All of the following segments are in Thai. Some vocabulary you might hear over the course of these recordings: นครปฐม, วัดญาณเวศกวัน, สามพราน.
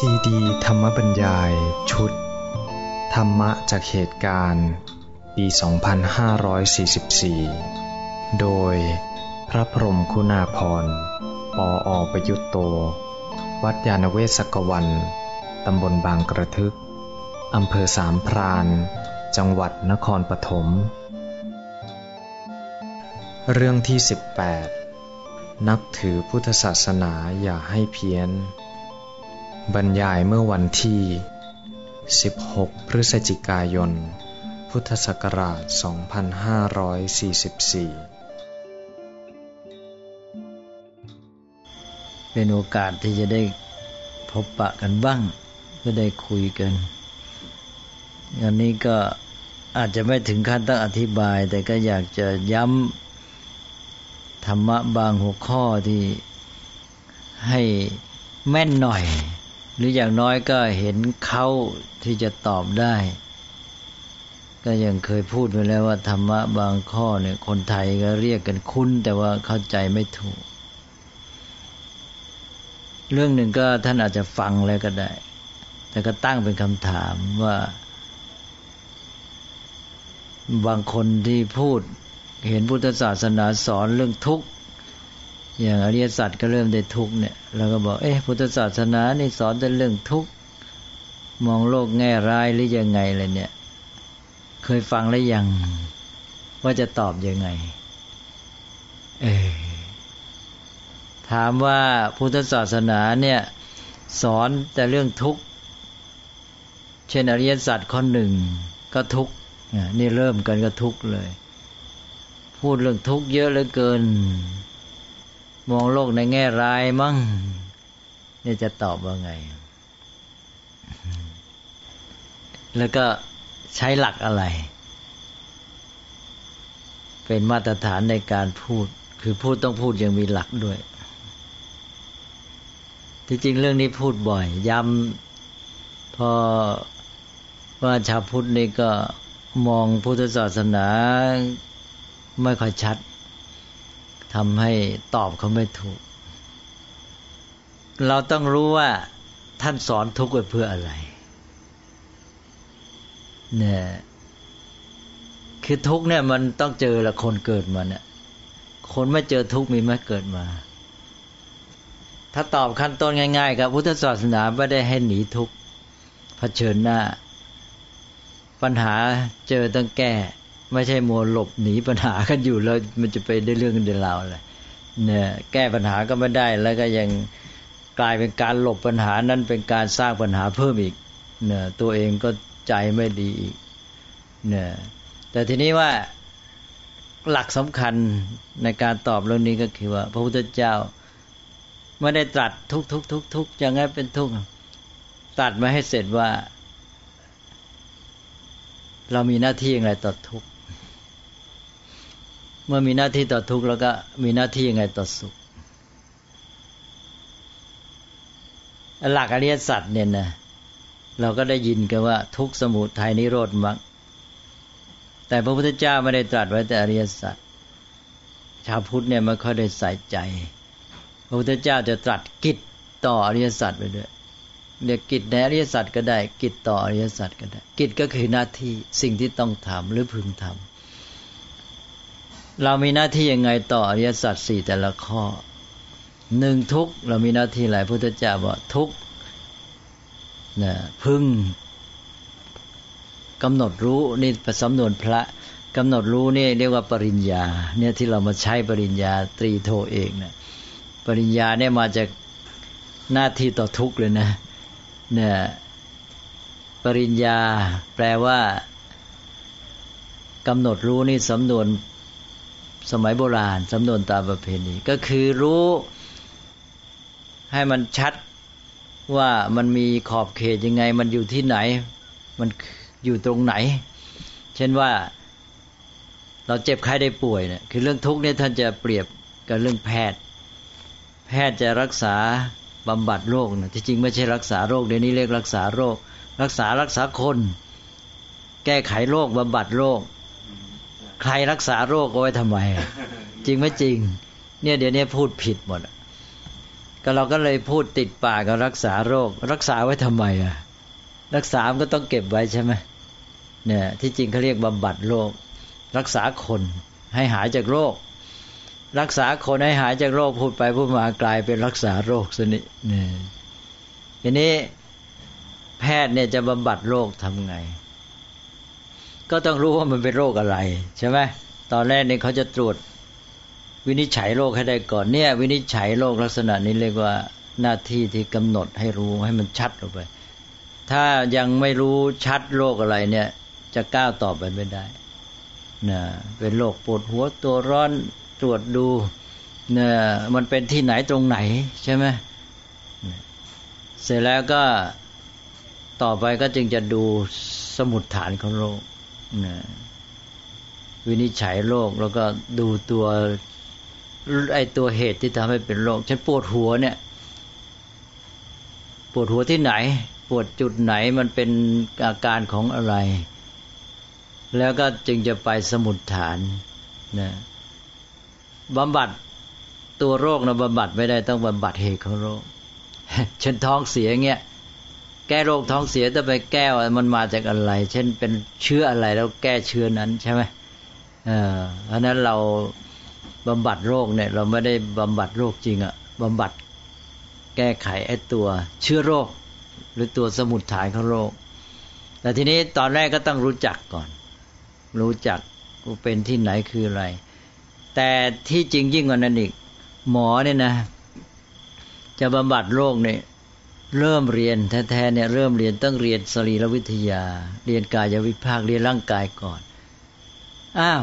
ซีดีธรรมบรรยายชุดธรรมะจากเหตุการณ์ปี 2544 โดยพระพรหมคุณาภรณ์ ปอ.ประยุตโต วัดยานเวศกวัน ตำบลบางกระทึก อำเภอสามพรานจังหวัดนครปฐม เรื่องที่ 18 นับถือพุทธศาสนาอย่าให้เพี้ยนบรรยายเมื่อวันที่16พฤศจิกายนพุทธศักราช2544เป็นโอกาสที่จะได้พบปะกันบ้างก็ได้คุยกันอันนี้ก็อาจจะไม่ถึงขั้นต้องอธิบายแต่ก็อยากจะย้ำธรรมะบางหัวข้อที่ให้แม่นหน่อยหรืออย่างน้อยก็เห็นเขาที่จะตอบได้ก็ยังเคยพูดไปแล้วว่าธรรมะบางข้อเนี่ยคนไทยก็เรียกกันคุ้นแต่ว่าเข้าใจไม่ถูกเรื่องหนึ่งก็ท่านอาจจะฟังแล้วก็ได้แต่ก็ตั้งเป็นคำถามว่าบางคนที่พูดเห็นพุทธศาสนาสอนเรื่องทุกข์อย่างอริยสัจก็เริ่มได้ทุกข์เนี่ยเราก็บอกพุทธศาสนานี่สอนแต่เรื่องทุกข์มองโลกแง่ร้ายหรือยังไงเลยเนี่ยเคยฟังแล้วยังว่าจะตอบยังไงถามว่าพุทธศาสนาเนี่ยสอนแต่เรื่องทุกข์เช่นอริยสัจข้อหนึ่งก็ทุกข์นี่เริ่มกันก็ทุกข์เลยพูดเรื่องทุกข์เยอะเหลือเกินมองโลกในแง่ร้ายมั้งนี่จะตอบว่าไงแล้วก็ใช้หลักอะไรเป็นมาตรฐานในการพูดคือพูดต้องพูดอย่างมีหลักด้วยที่จริงเรื่องนี้พูดบ่อยย้ำพอว่าชาวพุทธนี่ก็มองพุทธศาสนาไม่ค่อยชัดทำให้ตอบเขาไม่ถูกเราต้องรู้ว่าท่านสอนทุกข์ไว้เพื่ออะไรเนี่ยคือทุกข์เนี่ยมันต้องเจอละคนเกิดมาเนี่ยคนไม่เจอทุกข์มีไหมเกิดมาถ้าตอบขั้นต้นง่ายๆครับพุทธศาสนาไม่ได้ให้หนีทุกข์เผชิญหน้าปัญหาเจอต้องแก้ไม่ใช่มัวหลบหนีปัญหากันอยู่แล้วมันจะไปได้เรื่องกันได้ราวอะไรเนี่ยแก้ปัญหาก็ไม่ได้แล้วก็ยังกลายเป็นการหลบปัญหานั้นเป็นการสร้างปัญหาเพิ่มอีกเนี่ยตัวเองก็ใจไม่ดีอีกเนี่ยแต่ทีนี้ว่าหลักสำคัญในการตอบเรื่องนี้ก็คือว่าพระพุทธเจ้าไม่ได้ตรัสทุกๆอย่างนั้นเป็นทุกข์ตรัสมาให้เสร็จว่าเรามีหน้าที่อย่างไรต่อทุกข์เมื่อมีหน้าที่ต่อทุกข์แล้วก็มีหน้าที่ยังไงต่อสุขหลักอริยสัจเนี่ยนะเราก็ได้ยินกันว่าทุกข์สมุทัยนิโรธมรรคแต่พระพุทธเจ้าไม่ได้ตรัสไว้แต่อริยสัจชาวพุทธเนี่ยไม่ค่อยได้ใส่ใจพระพุทธเจ้าจะตรัสกิจต่ออริยสัจไปด้วยเรียกกิจในอริยสัจก็ได้กิจต่ออริยสัจก็ได้กิจก็คือหน้าที่สิ่งที่ต้องทำหรือพึงทำเรามีหน้าที่ยังไงต่ออริยสัจสี่แต่ละข้อหนึ่งทุกเรามีหน้าที่หลายพุทธเจ้าบอกทุกนะพึงกำหนดรู้นี่ประสำนวนพระกำหนดรู้นี่เรียกว่าปริญญาเนี่ยที่เรามาใช้ปริญญาตรีโทเองนะปริญญาเนี่ยมาจากหน้าที่ต่อทุกเลยนะเนี่ยปริญญาแปลว่ากำหนดรู้นี่สำนวนสมัยโบราณสำนวนตามประเพณีก็คือรู้ให้มันชัดว่ามันมีขอบเขตยังไงมันอยู่ที่ไหนมันอยู่ตรงไหนเช่นว่าเราเจ็บไข้ได้ป่วยเนี่ยคือเรื่องทุกข์เนี่ยท่านจะเปรียบกับเรื่องแพทย์แพทย์จะรักษาบำบัดโรคนะที่จริงไม่ใช่รักษาโรคเดี๋ยวนี้เรียกรักษาโรครักษาคนแก้ไขโรคบำบัดโรคใครรักษาโรคเอาไว้ทำไมจริงไม่จริงเนี่ยเดี๋ยวนี้พูดผิดหมด ก็เราก็เลยพูดติดปากกับรักษาโรครักษาไว้ทำไมอ่ะรักษามันก็ต้องเก็บไว้ใช่ไหมเนี่ยที่จริงเขาเรียกบำบัดโรครักษาคนให้หายจากโรครักษาคนให้หายจากโรคพูดไปพูดมากลายเป็นรักษาโรคซะนี่เนี่ยทีนี้แพทย์เนี่ยจะบำบัดโรคทำไงก็ต้องรู้ว่ามันเป็นโรคอะไรใช่ไหมตอนแรกเนี่ยเขาจะตรวจวินิจฉัยโรคให้ได้ก่อนเนี่ยวินิจฉัยโรคลักษณะนี้เรียกว่าหน้าที่ที่กำหนดให้รู้ให้มันชัดลงไปถ้ายังไม่รู้ชัดโรคอะไรเนี่ยจะก้าวต่อไปไม่ได้นะเป็นโรคปวดหัวตัวร้อนตรวจดูนะมันเป็นที่ไหนตรงไหนใช่ไหมเสร็จแล้วก็ต่อไปก็จึงจะดูสมุดฐานของโรคนะวินิจฉัยโรคแล้วก็ดูตัวเหตุที่ทำให้เป็นโรคฉันปวดหัวเนี่ยปวดหัวที่ไหนปวดจุดไหนมันเป็นอาการของอะไรแล้วก็จึงจะไปสมุฏฐานนะบำบัดตัวโรคนะบำบัดไม่ได้ต้องบำบัดเหตุของโรคฉันท้องเสียเงี้ยแก้โรคท้องเสียต้องไปแก้ว่ามันมาจากอะไรเช่นเป็นเชื้ออะไรแล้วแก้เชื้อนั้นใช่ไหมเพราะนั้นเราบำบัดโรคเนี่ยเราไม่ได้บำบัดโรคจริงอะบำบัดแก้ไขไอ้ตัวเชื้อโรคหรือตัวสมุฏฐานของโรคแต่ทีนี้ตอนแรกก็ต้องรู้จักก่อนรู้จักว่าเป็นที่ไหนคืออะไรแต่ที่จริงยิ่งกว่านั้นอีกหมอเนี่ยนะจะบำบัดโรคเนี่ยเริ่มเรียนแท้ๆเนี่ยเริ่มเรียนต้องเรียนสรีรวิทยาเรียนกายวิภาคเรียนร่างกายก่อนอ้าว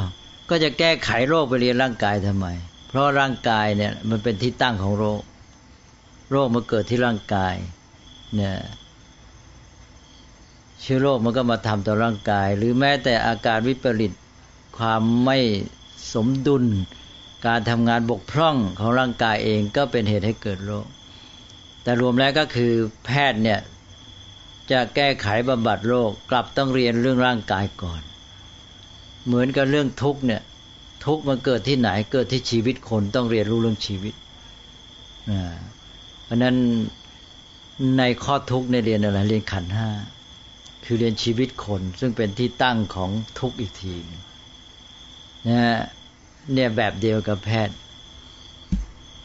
ก็จะแก้ไขโรคไปเรียนร่างกายทำไมเพราะร่างกายเนี่ยมันเป็นที่ตั้งของโรคโรคมันเกิดที่ร่างกายเนี่ยเชื้อโรคมันก็มาทำต่อร่างกายหรือแม้แต่อาการวิปริตความไม่สมดุลการทำงานบกพร่องของร่างกายเองก็เป็นเหตุให้เกิดโรคแต่รวมแล้วก็คือแพทย์เนี่ยจะแก้ไขบำบัดโรคกลับต้องเรียนเรื่องร่างกายก่อนเหมือนกับเรื่องทุกข์เนี่ยทุกข์มันเกิดที่ไหนเกิดที่ชีวิตคนต้องเรียนรู้เรื่องชีวิตเพราะนั้นในข้อทุกข์ในเรียนอะไรเรียนขันธ์ห้าคือเรียนชีวิตคนซึ่งเป็นที่ตั้งของทุกข์อีกทีนะฮะเนี่ยแบบเดียวกับแพทย์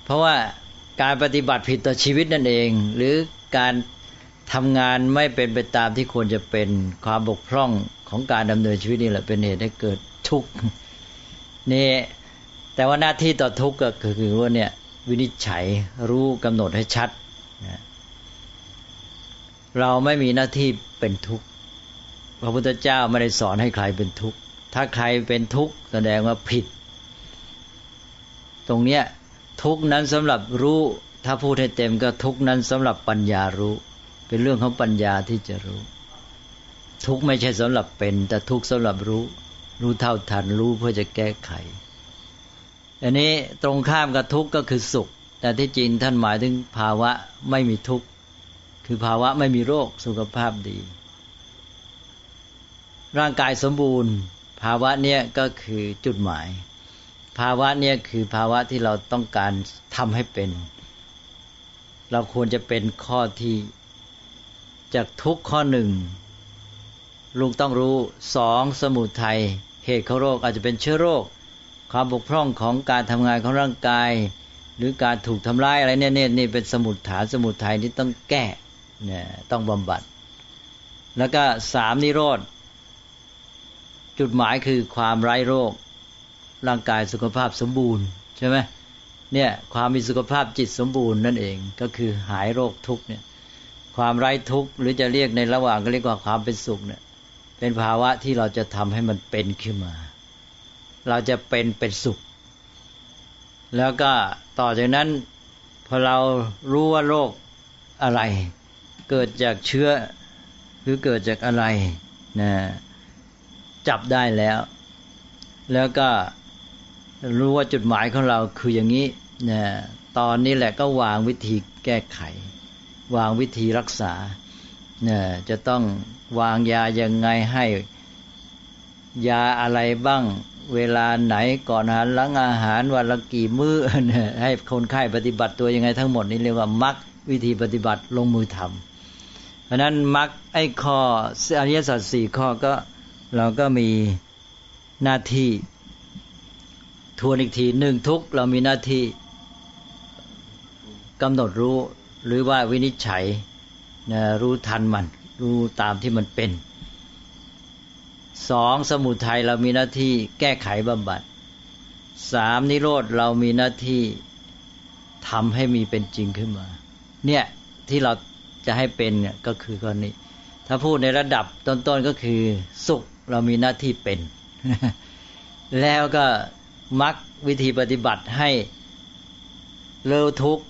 เพราะว่าการปฏิบัติผิดต่อชีวิตนั่นเองหรือการทำงานไม่เป็นไปตามที่ควรจะเป็นความบกพร่องของการดำเนินชีวิตนี่แหละเป็นเหตุให้เกิดทุกข์นี่แต่ว่าหน้าที่ต่อทุกข์ก็คือว่าเนี่ยวินิจฉัยรู้กำหนดให้ชัดนะเราไม่มีหน้าที่เป็นทุกข์พระพุทธเจ้าไม่ได้สอนให้ใครเป็นทุกข์ถ้าใครเป็นทุกข์แสดงว่าผิดตรงเนี้ยทุกข์นั้นสำหรับรู้ถ้าพูดให้เต็มก็ทุกข์นั้นสำหรับปัญญารู้เป็นเรื่องของปัญญาที่จะรู้ทุกข์ไม่ใช่สำหรับเป็นแต่ทุกข์สำหรับรู้เท่าทันรู้เพื่อจะแก้ไขอันนี้ตรงข้ามกับทุกข์ก็คือสุขแต่ที่จริงท่านหมายถึงภาวะไม่มีทุกข์คือภาวะไม่มีโรคสุขภาพดีร่างกายสมบูรณ์ภาวะเนี้ยก็คือจุดหมายภาวะเนี่ยคือภาวะที่เราต้องการทำให้เป็นเราควรจะเป็นข้อที่จากทุกข้อหนึ่งลุงต้องรู้สองสมุทัยเหตุของโรคอาจจะเป็นเชื้อโรคความบกพร่องของการทำงานของร่างกายหรือการถูกทำร้ายอะไรเนี่ยนี่เป็นสมุฏฐานสมุทัยที่ต้องแก้เนี่ยต้องบำบัดแล้วก็สามนิโรธจุดหมายคือความไร้โรคร่างกายสุขภาพสมบูรณ์ใช่ไหมเนี่ยความมีสุขภาพจิตสมบูรณ์นั่นเองก็คือหายโรคทุกข์เนี่ยความไร้ทุกข์หรือจะเรียกในระหว่างก็เรียกว่าความเป็นสุขเนี่ยเป็นภาวะที่เราจะทำให้มันเป็นขึ้นมาเราจะเป็นสุขแล้วก็ต่อจากนั้นพอเรารู้ว่าโรคอะไรเกิดจากเชื้อหรือเกิดจากอะไรนะจับได้แล้วแล้วก็รู้ว่าจุดหมายของเราคืออย่างนี้นะตอนนี้แหละก็วางวิธีแก้ไขวางวิธีรักษานะจะต้องวางยายังไงให้ ยาอะไรบ้างเวลาไหนก่อนอาหารหลังอาหารวันละกี่มื้อให้คนไข้ปฏิบัติตัวยังไงทั้งหมดนี้เรียกว่ามรรควิธีปฏิบัติลงมือทำเพราะนั้นมรรคไอ้ข้ออริยสัจสี่ข้อก็เราก็มีหน้าที่ทวนอีกทีหนึ่งทุกเรามีหน้าที่กำหนดรู้หรือว่าวินิจฉัยนะรู้ทันมันรู้ตามที่มันเป็นสองสมุทัยเรามีหน้าที่แก้ไขบำบัดสามนิโรธเรามีหน้าที่ทำให้มีเป็นจริงขึ้นมาเนี่ยที่เราจะให้เป็นเนี่ยก็คือข้อนี้ถ้าพูดในระดับต้นๆก็คือสุขเรามีหน้าที่เป็น แล้วก็มรรควิธีปฏิบัติให้เลิกทุกข์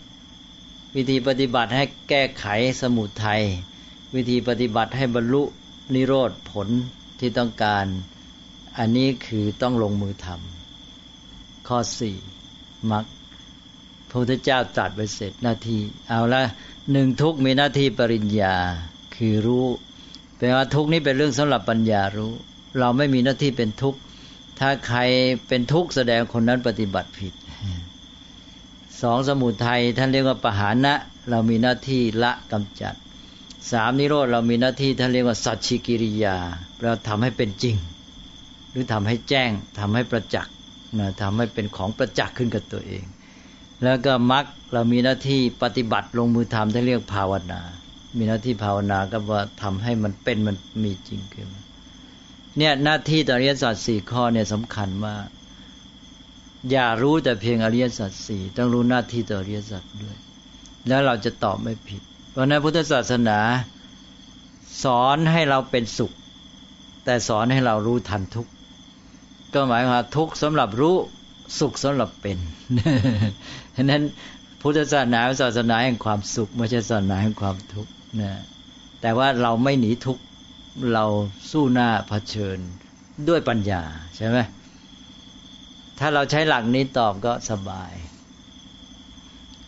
วิธีปฏิบัติให้แก้ไขสมุทัยวิธีปฏิบัติให้บรรลุนิโรธผลที่ต้องการอันนี้คือต้องลงมือทำข้อสี่มรรคพระพุทธเจ้าตรัสไว้เสร็จหน้าที่เอาละหนึ่งทุกข์มีหน้าที่ปริญญาคือรู้แปลว่าทุกข์นี้เป็นเรื่องสำหรับปัญญารู้เราไม่มีหน้าที่เป็นทุกข์ถ้าใครเป็นทุกข์แสดงคนนั้นปฏิบัติผิดสองสมุทัยท่านเรียกว่าปหานะเรามีหน้าที่ละกำจัดสามนิโรธเรามีหน้าที่ท่านเรียกว่าสัจฉิกิริยาเราทำให้เป็นจริงหรือทำให้แจ้งทำให้ประจักษ์นะทำให้เป็นของประจักษ์ขึ้นกับตัวเองแล้วก็มรรคเรามีหน้าที่ปฏิบัติลงมือทำท่านเรียกภาวนามีหน้าที่ภาวนาก็ว่าทำให้มันเป็นมันมีจริงขึ้นเนี่ยหน้าที่ต่ออริยสัจสี่ข้อเนี่ยสำคัญมากอย่ารู้แต่เพียงอริยสัจสี่ต้องรู้หน้าที่ต่ออริยสัจด้วยแล้วเราจะตอบไม่ผิดเพราะนั้นพุทธศาสนาสอนให้เราเป็นสุขแต่สอนให้เรารู้ทันทุกข์ก็หมายความทุกข์สำหรับรู้สุขสำหรับเป็นฉะนั้นพุทธศาสนาเป็นศาสนาแห่งความสุขไม่ใช่ศาสนาแห่งความทุกข์นะแต่ว่าเราไม่หนีทุกข์เราสู้หน้าเผชิญด้วยปัญญาใช่ไหมถ้าเราใช้หลักนี้ตอบก็สบาย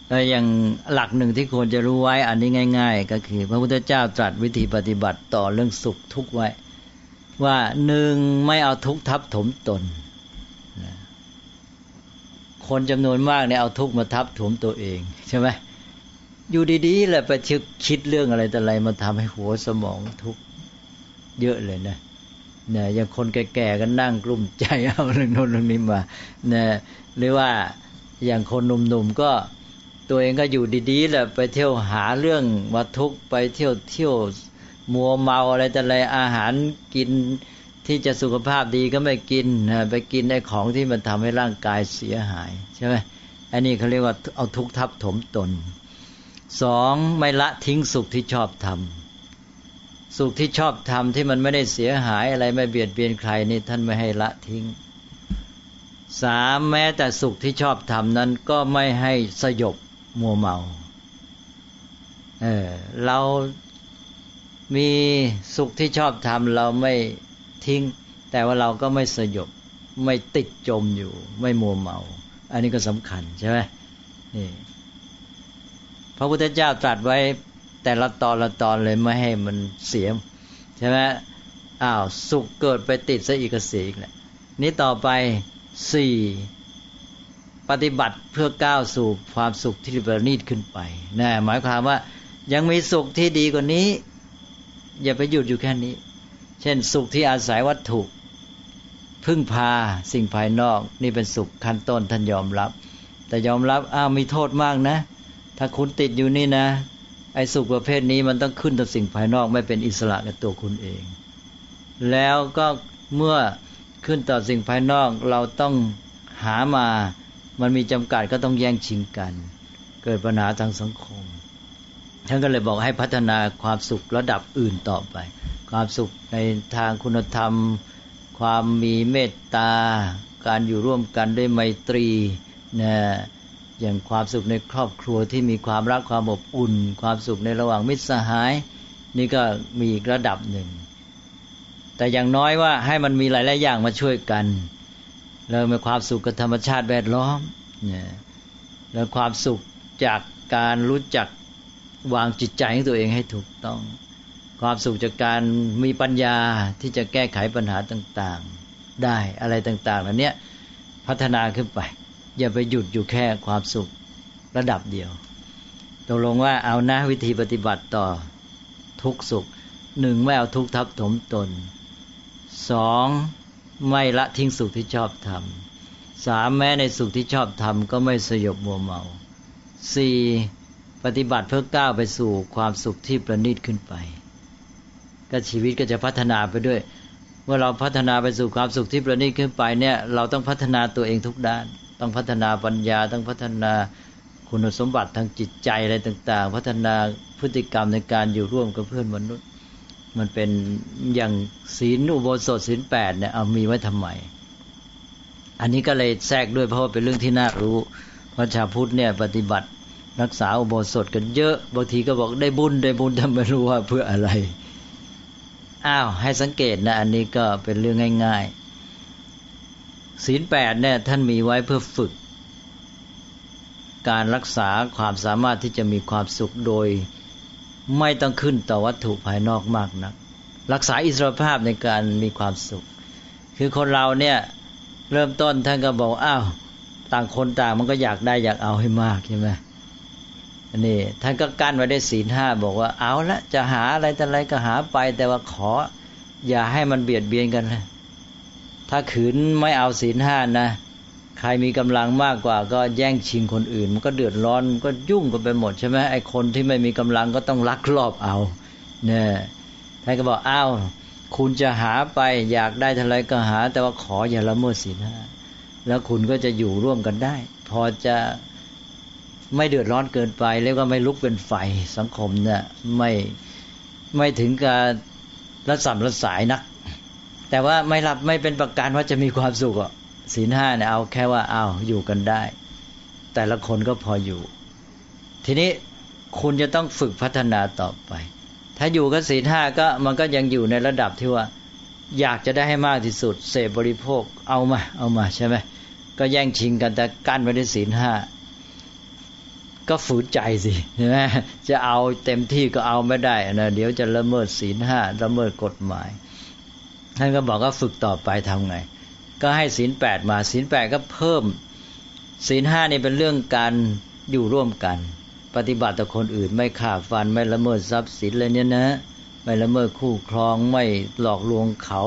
แล้วอย่างหลักหนึ่งที่ควรจะรู้ไว้อันนี้ง่ายๆก็คือพระพุทธเจ้าตรัสวิธีปฏิบัติต่อเรื่องสุขทุกข์ไว้ว่าหนึ่งไม่เอาทุกข์ทับถมตนคนจำนวนมากเนี่ยเอาทุกข์มาทับถมตัวเองใช่ไหมอยู่ดีๆแหละไปคิดเรื่องอะไรแต่อะไรมาทำให้หัวสมองทุกข์เยอะเลยนะเนี่ยอย่างคนแก่ๆก็นั่งกลุ้มใจเอาเรื่องโน้นเรื่องนี้มาเนี่ยหรือว่าอย่างคนหนุ่มๆก็ตัวเองก็อยู่ดีๆแหละไปเที่ยวหาเรื่องมาทุกข์ไปเที่ยวมัวเมาอะไรแต่อะไรอาหารกินที่จะสุขภาพดีก็ไม่กินไปกินไอ้ของที่มันทำให้ร่างกายเสียหายใช่ไหมอันนี้เขาเรียกว่าเอาทุกข์ทับถมตนสองไม่ละทิ้งสุขที่ชอบทำสุขที่ชอบทำที่มันไม่ได้เสียหายอะไรไม่เบียดเบียนใครนี่ท่านไม่ให้ละทิ้งสามแม้แต่สุขที่ชอบทำนั้นก็ไม่ให้สยบมัวเมาเรามีสุขที่ชอบทำเราไม่ทิ้งแต่ว่าเราก็ไม่สยบไม่ติดจมอยู่ไม่มัวเมาอันนี้ก็สำคัญใช่ไหมนี่พระพุทธเจ้าตรัสไว้แต่ละตอนละตอนเลยไม่ให้มันเสียใช่ไหมอ้าวสุขเกิดไปติดซะอีกก็เสียอีกแหละนี้ต่อไปสี่ปฏิบัติเพื่อก้าวสู่ความสุขที่ประณีตขึ้นไปนะหมายความว่ายังมีสุขที่ดีกว่านี้อย่าไปหยุดอยู่แค่นี้เช่นสุขที่อาศัยวัตถุพึ่งพาสิ่งภายนอกนี่เป็นสุขขั้นต้นท่านยอมรับแต่ยอมรับมีโทษมากนะถ้าคุณติดอยู่นี่นะไอ้สุขประเภทนี้มันต้องขึ้นต่อสิ่งภายนอกไม่เป็นอิสระกับตัวคุณเองแล้วก็เมื่อขึ้นต่อสิ่งภายนอกเราต้องหามามันมีจำกัดก็ต้องแย่งชิงกันเกิดปัญหาทางสังคมท่านก็เลยบอกให้พัฒนาความสุขระดับอื่นต่อไปความสุขในทางคุณธรรมความมีเมตตาการอยู่ร่วมกันด้วยไมตรีนะอย่างความสุขในครอบครัวที่มีความรักความอบอุ่นความสุขในระหว่างมิตรสหายนี่ก็มีอีกระดับหนึ่งแต่อย่างน้อยว่าให้มันมีหลายๆอย่างมาช่วยกันแล้วมีความสุขกับธรรมชาติแวดล้อมนะแล้วความสุขจากการรู้จักวางจิตใจของตัวเองให้ถูกต้องความสุขจากการมีปัญญาที่จะแก้ไขปัญหาต่าง ได้อะไรต่างๆเหล่านี้พัฒนาขึ้นไปอย่าไปหยุดอยู่แค่ความสุขระดับเดียวตกลงว่าเอาหน้าวิธีปฏิบัติต่อทุกสุขหนึ่งไม่เอาทุกทับถมตนสองไม่ละทิ้งสุขที่ชอบทำสามแม้ในสุขที่ชอบทำก็ไม่สยบมัวเมาสี่ปฏิบัติเพื่อก้าวไปสู่ความสุขที่ประณีตขึ้นไปก็ชีวิตก็จะพัฒนาไปด้วยเมื่อเราพัฒนาไปสู่ความสุขที่ประณีตขึ้นไปเนี่ยเราต้องพัฒนาตัวเองทุกด้านต้องพัฒนาปัญญาต้องพัฒนาคุณสมบัติทางจิตใจอะไรต่างๆพัฒนาพฤติกรรมในการอยู่ร่วมกับเพื่อนมนุษย์มันเป็นอย่างศีลอุโบสถศีล 8เนี่ยเอามีไว้ทำไมอันนี้ก็เลยแทรกด้วยเพราะว่าเป็นเรื่องที่น่ารู้เพราะชาวพุทธเนี่ยปฏิบัติรักษาอุโบสถกันเยอะบางทีก็บอกได้บุญแต่ไม่รู้ว่าเพื่ออะไรอ้าวให้สังเกตนะอันนี้ก็เป็นเรื่องง่ายๆศีล 8เนี่ยท่านมีไว้เพื่อฝึกการรักษาความสามารถที่จะมีความสุขโดยไม่ต้องขึ้นต่อวัตถุภายนอกมากนักรักษาอิสรภาพในการมีความสุขคือคนเราเนี่ยเริ่มต้นท่านก็บอกอ้าวต่างคนต่างมันก็อยากได้อยากเอาให้มากใช่ไหมนี่ท่านก็กั้นไว้ได้ศีล 5บอกว่าเอาละจะหาอะไรแต่อะไรก็หาไปแต่ว่าขออย่าให้มันเบียดเบียนกันนะถ้าขืนไม่เอาศีล 5นะใครมีกำลังมากกว่าก็แย่งชิงคนอื่นมันก็เดือดร้อนมันก็ยุ่งกันไปหมดใช่ไหมไอ้คนที่ไม่มีกำลังก็ต้องลักลอบเอาเนี่ยท่านก็บอกอ้าวคุณจะหาไปอยากได้เท่าไรก็หาแต่ว่าขออย่าละเมิดศีล 5แล้วคุณก็จะอยู่ร่วมกันได้พอจะไม่เดือดร้อนเกินไปแล้วก็ไม่ลุกเป็นไฟสังคมเนี่ยไม่ถึงกับละสัมละสายนักแต่ว่าไม่รับไม่เป็นประกันว่าจะมีความสุขอ่ะศีล 5เนี่ยเอาแค่ว่าเอาอยู่กันได้แต่ละคนก็พออยู่ทีนี้คุณจะต้องฝึกพัฒนาต่อไปถ้าอยู่กับศีล 5ก็มันก็ยังอยู่ในระดับที่ว่าอยากจะได้ให้มากที่สุดเสพบริโภคเอามาใช่ไหมก็แย่งชิงกันแต่กั้นไว้ด้วยศีล 5ก็ฝืนใจสิใช่ไหมจะเอาเต็มที่ก็เอาไม่ได้นะเดี๋ยวจะละเมิดศีล 5ละเมิดกฎหมายท่านก็บอกว่าฝึกต่อไปทำไงก็ให้ศีล 8มาศีล 8ก็เพิ่มศีล 5นี่เป็นเรื่องการอยู่ร่วมกันปฏิบัติต่อคนอื่นไม่ฆ่าฟันไม่ละเมิดทรัพย์สินอะไรเนี่ยนะไม่ละเมิดคู่ครองไม่หลอกลวงเขา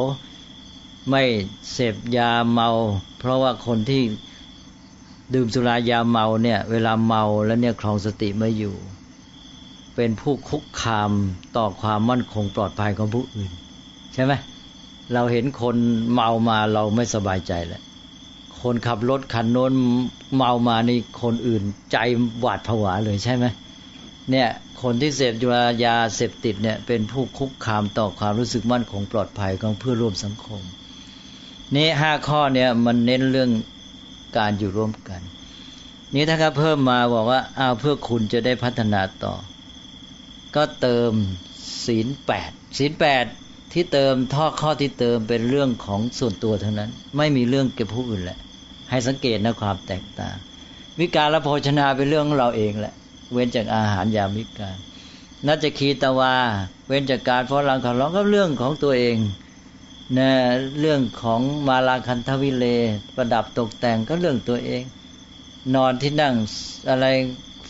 ไม่เสพยาเมาเพราะว่าคนที่ดื่มสุรายาเมาเนี่ยเวลาเมาแล้วเนี่ยครองสติไม่อยู่เป็นผู้คุกคามต่อความมั่นคงปลอดภัยของผู้อื่นใช่ไหมเราเห็นคนเมามาเราไม่สบายใจแล้วคนขับรถคันโน้นเมามานี่คนอื่นใจหวาดผวาเลยใช่ไหมเนี่ยคนที่เสพสุรายาเสพติดเนี่ยเป็นผู้คุกคามต่อความรู้สึกมั่นคงปลอดภัยของเพื่อนร่วมสังคมนี่5ข้อเนี่ยมันเน้นเรื่องการอยู่ร่วมกันนี้ถ้าเพิ่มมาบอกว่าเอาเพื่อคุณจะได้พัฒนาต่อก็เติมศีล 8ศีล 8ที่เติมข้อที่เติมเป็นเรื่องของส่วนตัวเท่านั้นไม่มีเรื่องเกี่ยวกับผู้อื่นแหละให้สังเกตนะความแตกต่างวิกาลโภชนาเป็นเรื่องของเราเองแหละเว้นจากอาหารยามวิกาลนัจจคีตวาเว้นจากการฟ้อนรำขับร้องก็เรื่องของตัวเองนะเรื่องของมาลาคันทวิเลย์ประดับตกแต่งก็เรื่องตัวเองนอนที่นั่งอะไร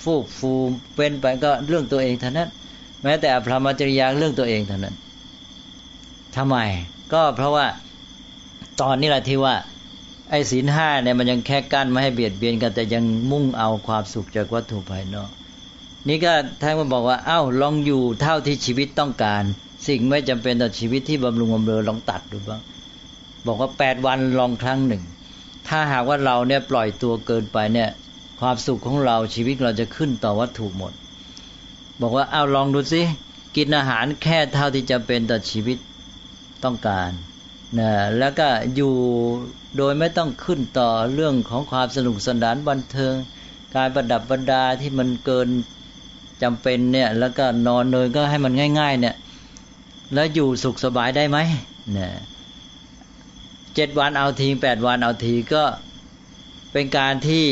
ฟูกฟูเป็นไปก็เรื่องตัวเองเท่านั้นแม้แต่อภรรมจริยาเรื่องตัวเองเท่านั้นทำไมก็เพราะว่าตอนนี้แหละที่ว่าไอ้ศีล 5เนี่ยมันยังแค่กั้นไม่ให้เบียดเบียนกันแต่ยังมุ่งเอาความสุขจากวัตถุภายนอกนี่ก็ท่านก็บอกว่าเอ้าลองอยู่เท่าที่ชีวิตต้องการสิ่งไม่จำเป็นต่อชีวิตที่บำรุงบำเรอลองตัดดูบ้างบอกว่า8วันลองครั้งหนึ่งถ้าหากว่าเราเนี่ยปล่อยตัวเกินไปเนี่ยความสุขของเราชีวิตเราจะขึ้นต่อวัตถุหมดบอกว่าเอาลองดูสิกินอาหารแค่เท่าที่จำเป็นต่อชีวิตต้องการนะแล้วก็อยู่โดยไม่ต้องขึ้นต่อเรื่องของความสนุกสนานบันเทิงการประดับประดาที่มันเกินจำเป็นเนี่ยแล้วก็นอนเนยก็ให้มันง่ายๆเนี่ยแล้วอยู่สุขสบายได้ไหมนะ7วันเอาที8วันเอาทีก็เป็นการที่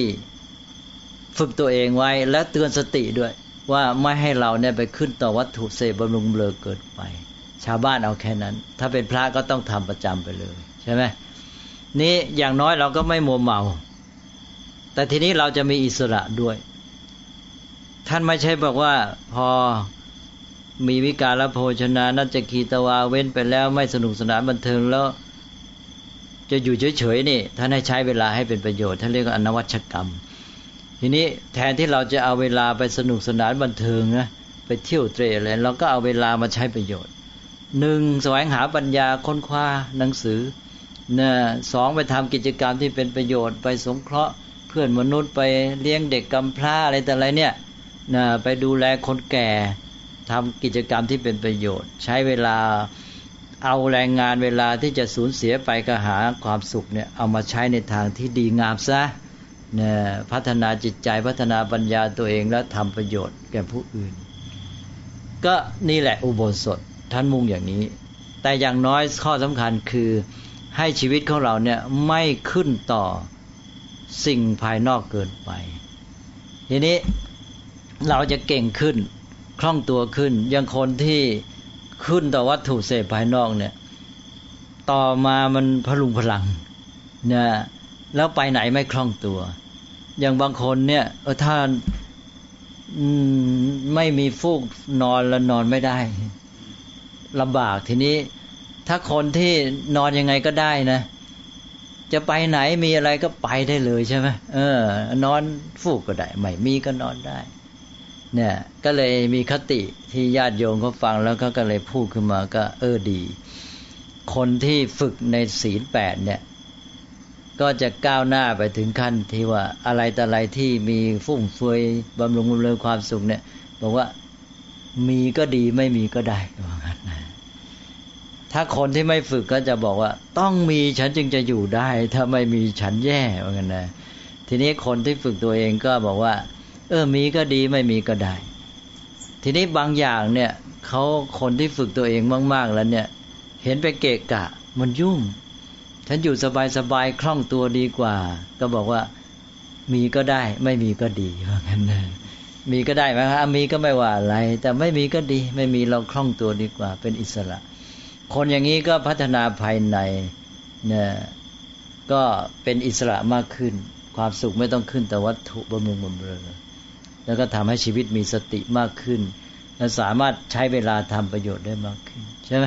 ฝึกตัวเองไว้และเตือนสติด้วยว่าไม่ให้เราเนี่ยไปขึ้นต่อวัตถุเสพบำรุงเบลอเกินไปชาวบ้านเอาแค่นั้นถ้าเป็นพระก็ต้องทำประจำไปเลยใช่ไหม นี้อย่างน้อยเราก็ไม่มัวเมาแต่ทีนี้เราจะมีอิสระด้วยท่านไม่ใช่บอกว่าพอมีวิกาลโภชนานัจคีตวาเว้นไปแล้วไม่สนุกสนานบันเทิงแล้วจะอยู่เฉยๆนี่ท่านให้ใช้เวลาให้เป็นประโยชน์ท่านเรียกว่าอนวัชกรรมทีนี้แทนที่เราจะเอาเวลาไปสนุกสนานบันเทิงนะไปเที่ยวเตร่อะไรเราก็เอาเวลามาใช้ประโยชน์หนึ่งแสวงหาปัญญาค้นคว้าหนังสือนะสองไปทำกิจกรรมที่เป็นประโยชน์ไปสงเคราะห์เพื่อนมนุษย์ไปเลี้ยงเด็กกำพร้าอะไรแต่อะไรเนี่ยนะไปดูแลคนแก่ทำกิจกรรมที่เป็นประโยชน์ใช้เวลาเอาแรงงานเวลาที่จะสูญเสียไปก็หาความสุขเนี่ยเอามาใช้ในทางที่ดีงามซะนะพัฒนาจิตใจพัฒนาปัญญาตัวเองและทำประโยชน์แก่ผู้อื่นก็นี่แหละอุโบสถท่านมุ่งอย่างนี้แต่อย่างน้อยข้อสำคัญคือให้ชีวิตของเราเนี่ยไม่ขึ้นต่อสิ่งภายนอกเกินไปทีนี้เราจะเก่งขึ้นคล่องตัวขึ้นอย่างคนที่ขึ้นต่อวัตถุเสพภายนอกเนี่ยต่อมามันพลุงพลังนะแล้วไปไหนไม่คล่องตัวอย่างบางคนเนี่ยถ้าไม่มีฟูกนอนแล้วนอนไม่ได้ลำบากทีนี้ถ้าคนที่นอนยังไงก็ได้นะจะไปไหนมีอะไรก็ไปได้เลยใช่ไหมนอนฟูกก็ได้ไม่มีก็นอนได้เนี่ยก็เลยมีคติที่ญาติโยมเขาฟังแล้วก็เลยพูดขึ้นมาก็ดีคนที่ฝึกในศีล8เนี่ยก็จะก้าวหน้าไปถึงขั้นที่ว่าอะไรแต่อะไรที่มีฟุ่มเฟือยบำรุงบำเรอความสุขเนี่ยบอกว่ามีก็ดีไม่มีก็ได้ว่างั้นนะถ้าคนที่ไม่ฝึกก็จะบอกว่าต้องมีฉันจึงจะอยู่ได้ถ้าไม่มีฉันแย่ว่างั้นนะทีนี้คนที่ฝึกตัวเองก็บอกว่ามีก็ดีไม่มีก็ได้ทีนี้บางอย่างเนี่ยเขาคนที่ฝึกตัวเองมากๆแล้วเนี่ยเห็นไปเกะกะมันยุ่งฉันอยู่สบายๆคล่องตัวดีกว่าก็บอกว่ามีก็ได้ไม่มีก็ดีว่างั้นนะมีก็ได้มั้ยฮะมีก็ไม่ว่าอะไรแต่ไม่มีก็ดีไม่มีเราคล่องตัวดีกว่าเป็นอิสระคนอย่างนี้ก็พัฒนาภายในนะก็เป็นอิสระมากขึ้นความสุขไม่ต้องขึ้นแต่วัตถุบำรุงบำเรอแล้วก็ทำให้ชีวิตมีสติมากขึ้นและสามารถใช้เวลาทำประโยชน์ได้มากขึ้นใช่ไหม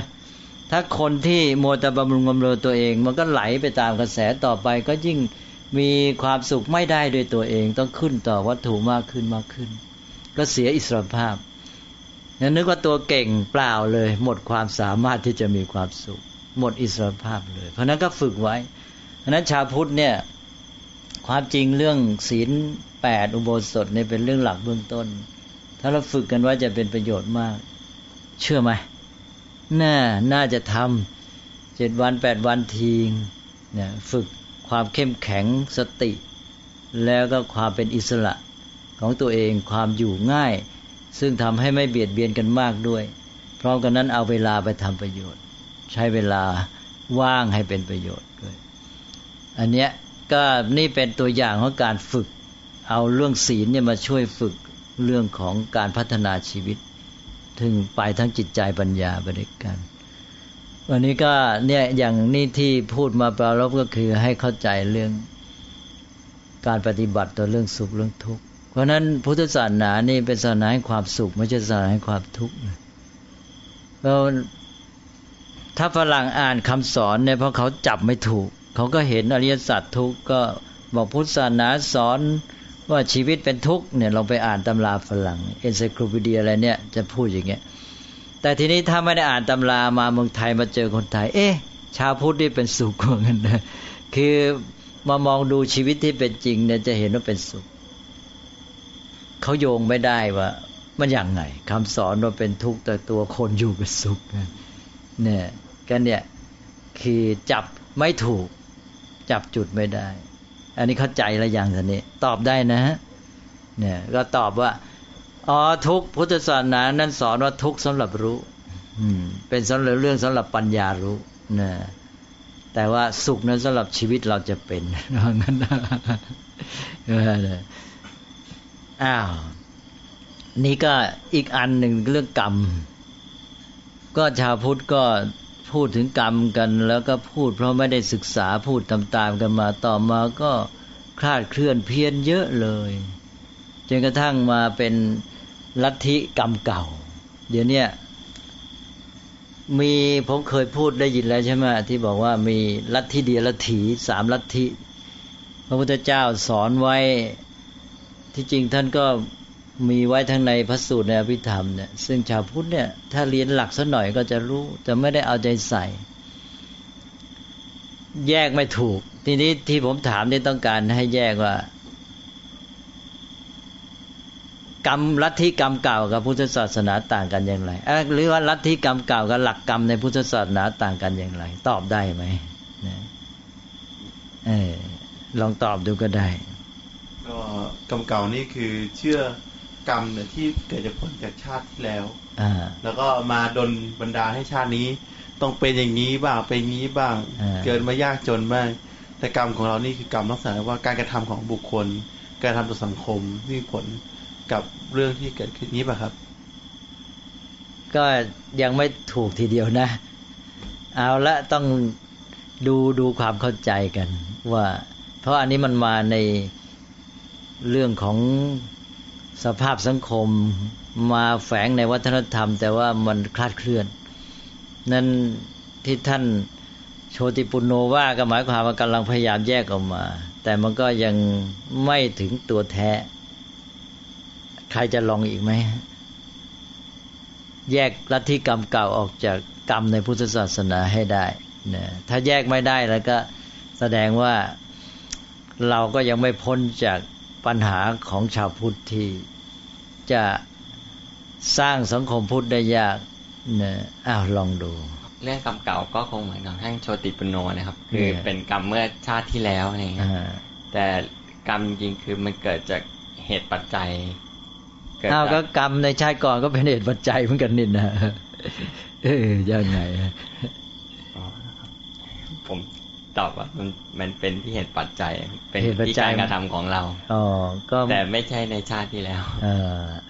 ถ้าคนที่มัวแต่บำรุงบำเรอตัวเองมันก็ไหลไปตามกระแสต่อไปก็ยิ่งมีความสุขไม่ได้ด้วยตัวเองต้องขึ้นต่อวัตถุมากขึ้นมากขึ้นก็เสียอิสรภาพนึกว่าตัวเก่งเปล่าเลยหมดความสามารถที่จะมีความสุขหมดอิสรภาพเลยเพราะนั้นก็ฝึกไว้เพราะนั้นชาวพุทธเนี่ยความจริงเรื่องศีล8อุโบสถเนี่ยเป็นเรื่องหลักเบื้องต้นถ้าเราฝึกกันว่าจะเป็นประโยชน์มากเชื่อไหมน่าจะทำ7วัน8วันทีเนี่ยฝึกความเข้มแข็งสติแล้วก็ความเป็นอิสระของตัวเองความอยู่ง่ายซึ่งทำให้ไม่เบียดเบียนกันมากด้วยพร้อมกันนั้นเอาเวลาไปทำประโยชน์ใช้เวลาว่างให้เป็นประโยชน์ด้วยอันเนี้ยก็นี่เป็นตัวอย่างของการฝึกเอาเรื่องศีลเนี่ยมาช่วยฝึกเรื่องของการพัฒนาชีวิตถึงไปทั้งจิตใจปัญญาไปด้วยกันวันนี้ก็เนี่ยอย่างนี่ที่พูดมาปรารภก็คือให้เข้าใจเรื่องการปฏิบัติต่อเรื่องสุขเรื่องทุกข์เพราะนั้นพุทธศาสนานี่เป็นศาสนาแห่งความสุขไม่ใช่ศาสนาแห่งความทุกข์แล้วถ้าฝรั่งอ่านคำสอนเนี่ยเพราะเขาจับไม่ถูกเขาก็เห็นอริยสัจทุกข์ก็บอกพุทธศาสนาสอนว่าชีวิตเป็นทุกข์เนี่ยลองไปอ่านตำราฝรั่ง Encyclopedia อะไรเนี่ยจะพูดอย่างเงี้ยแต่ทีนี้ถ้าไม่ได้อ่านตำรามาเมืองไทยมาเจอคนไทยชาวพุทธนี่เป็นสุขกว่ากันนะคือมามองดูชีวิตที่เป็นจริงเนี่ยจะเห็นว่าเป็นสุขเขาโยงไม่ได้ว่ามันอย่างไงคำสอนว่าเป็นทุกข์แต่ตัวคนอยู่เป็นสุขเนี่ยกันเนี่ยคือจับไม่ถูกจับจุดไม่ได้อันนี้เข้าใจอะไรอย่างนี้ตอบได้นะเนี่ยก็ตอบว่าทุกพุทธศาสนานั้นสอนว่าทุกสำหรับรู้เป็นสำหรับเรื่องสำหรับปัญญารู้นะแต่ว่าสุขนั้นสำหรับชีวิตเราจะเป็นงั้นอ้าวนี่ก็อีกอันหนึ่งเรื่องกรรมก็ชาวพุทธก็ พูดถึงกรรมกันแล้วก็พูดเพราะไม่ได้ศึกษาพูดตามๆกันมาต่อมาก็คลาดเคลื่อนเพี้ยนเยอะเลยจนกระทั่งมาเป็นลัทธิกรรมเก่าเดี๋ยวนี้มีผมเคยพูดได้ยินแล้วใช่ไหมที่บอกว่ามีลัทธิเดียลัทธิสามลัทธิพระพุทธเจ้าสอนไว้ที่จริงท่านก็มีไว้ทั้งในพระสูตรในอภิธรรมเนี่ยซึ่งชาวพุทธเนี่ยถ้าเรียนหลักสักหน่อยก็จะรู้แต่ไม่ได้เอาใจใส่แยกไม่ถูกทีนี้ที่ผมถามเนี่ยต้องการให้แยกว่ากรรมลัทธิกรรมเก่ากับพุทธศาสนาต่างกันอย่างไรหรือว่าลัทธิกรรมเก่ากับหลักกรรมในพุทธศาสนาต่างกันอย่างไรตอบได้ไหมนะลองตอบดูก็ได้ก็กรรมเก่านี่คือเชื่อกรรมเนี่ยที่เกิดจากผลจากชาติที่แล้วแล้วก็มาดลบันดาลให้ชาตินี้ต้องเป็นอย่างนี้บ้างเป็นงี้บ้างเกิดมายากจนมากแต่กรรมของเรานี่คือกรรมลักษณะว่าการกระทำของบุคคลการกระทำต่อสังคมที่ผลกับเรื่องที่เกิดขึ้นนี้ป่ะครับก็ยังไม่ถูกทีเดียวนะเอาละต้องดูความเข้าใจกันว่าเพราะอันนี้มันมาในเรื่องของสภาพสังคมมาแฝงในวัฒนธรรมแต่ว่ามันคลาดเคลื่อนนั่นที่ท่านโชติปุณโณว่าก็หมายความว่ากำลังพยายามแยกออกมาแต่มันก็ยังไม่ถึงตัวแท้ใครจะลองอีกไหมแยกลัทธิกรรมเก่าออกจากกรรมในพุทธศาสนาให้ได้นะถ้าแยกไม่ได้แล้วก็แสดงว่าเราก็ยังไม่พ้นจากปัญหาของชาวพุทธที่จะสร้างสังคมพุทธได้ยากนะอ้าวลองดูเรื่องกรรมเก่าก็คงเหมือนกับท่านโชติปุณโณนะครับคือเป็นกรรมเมื่อชาติที่แล้วอะไรเงี้ยแต่กรรมจริงคือมันเกิดจากเหตุปัจจัยเอาก็กรรมในชาติก่อนก็เป็นเหตุปัจจัยเหมือนกันนิดนะยังไงผมตอบว่ามันเป็นที่เหตุปัจจัยเป็นที่การกระทำของเราแต่ไม่ใช่ในชาติที่แล้ว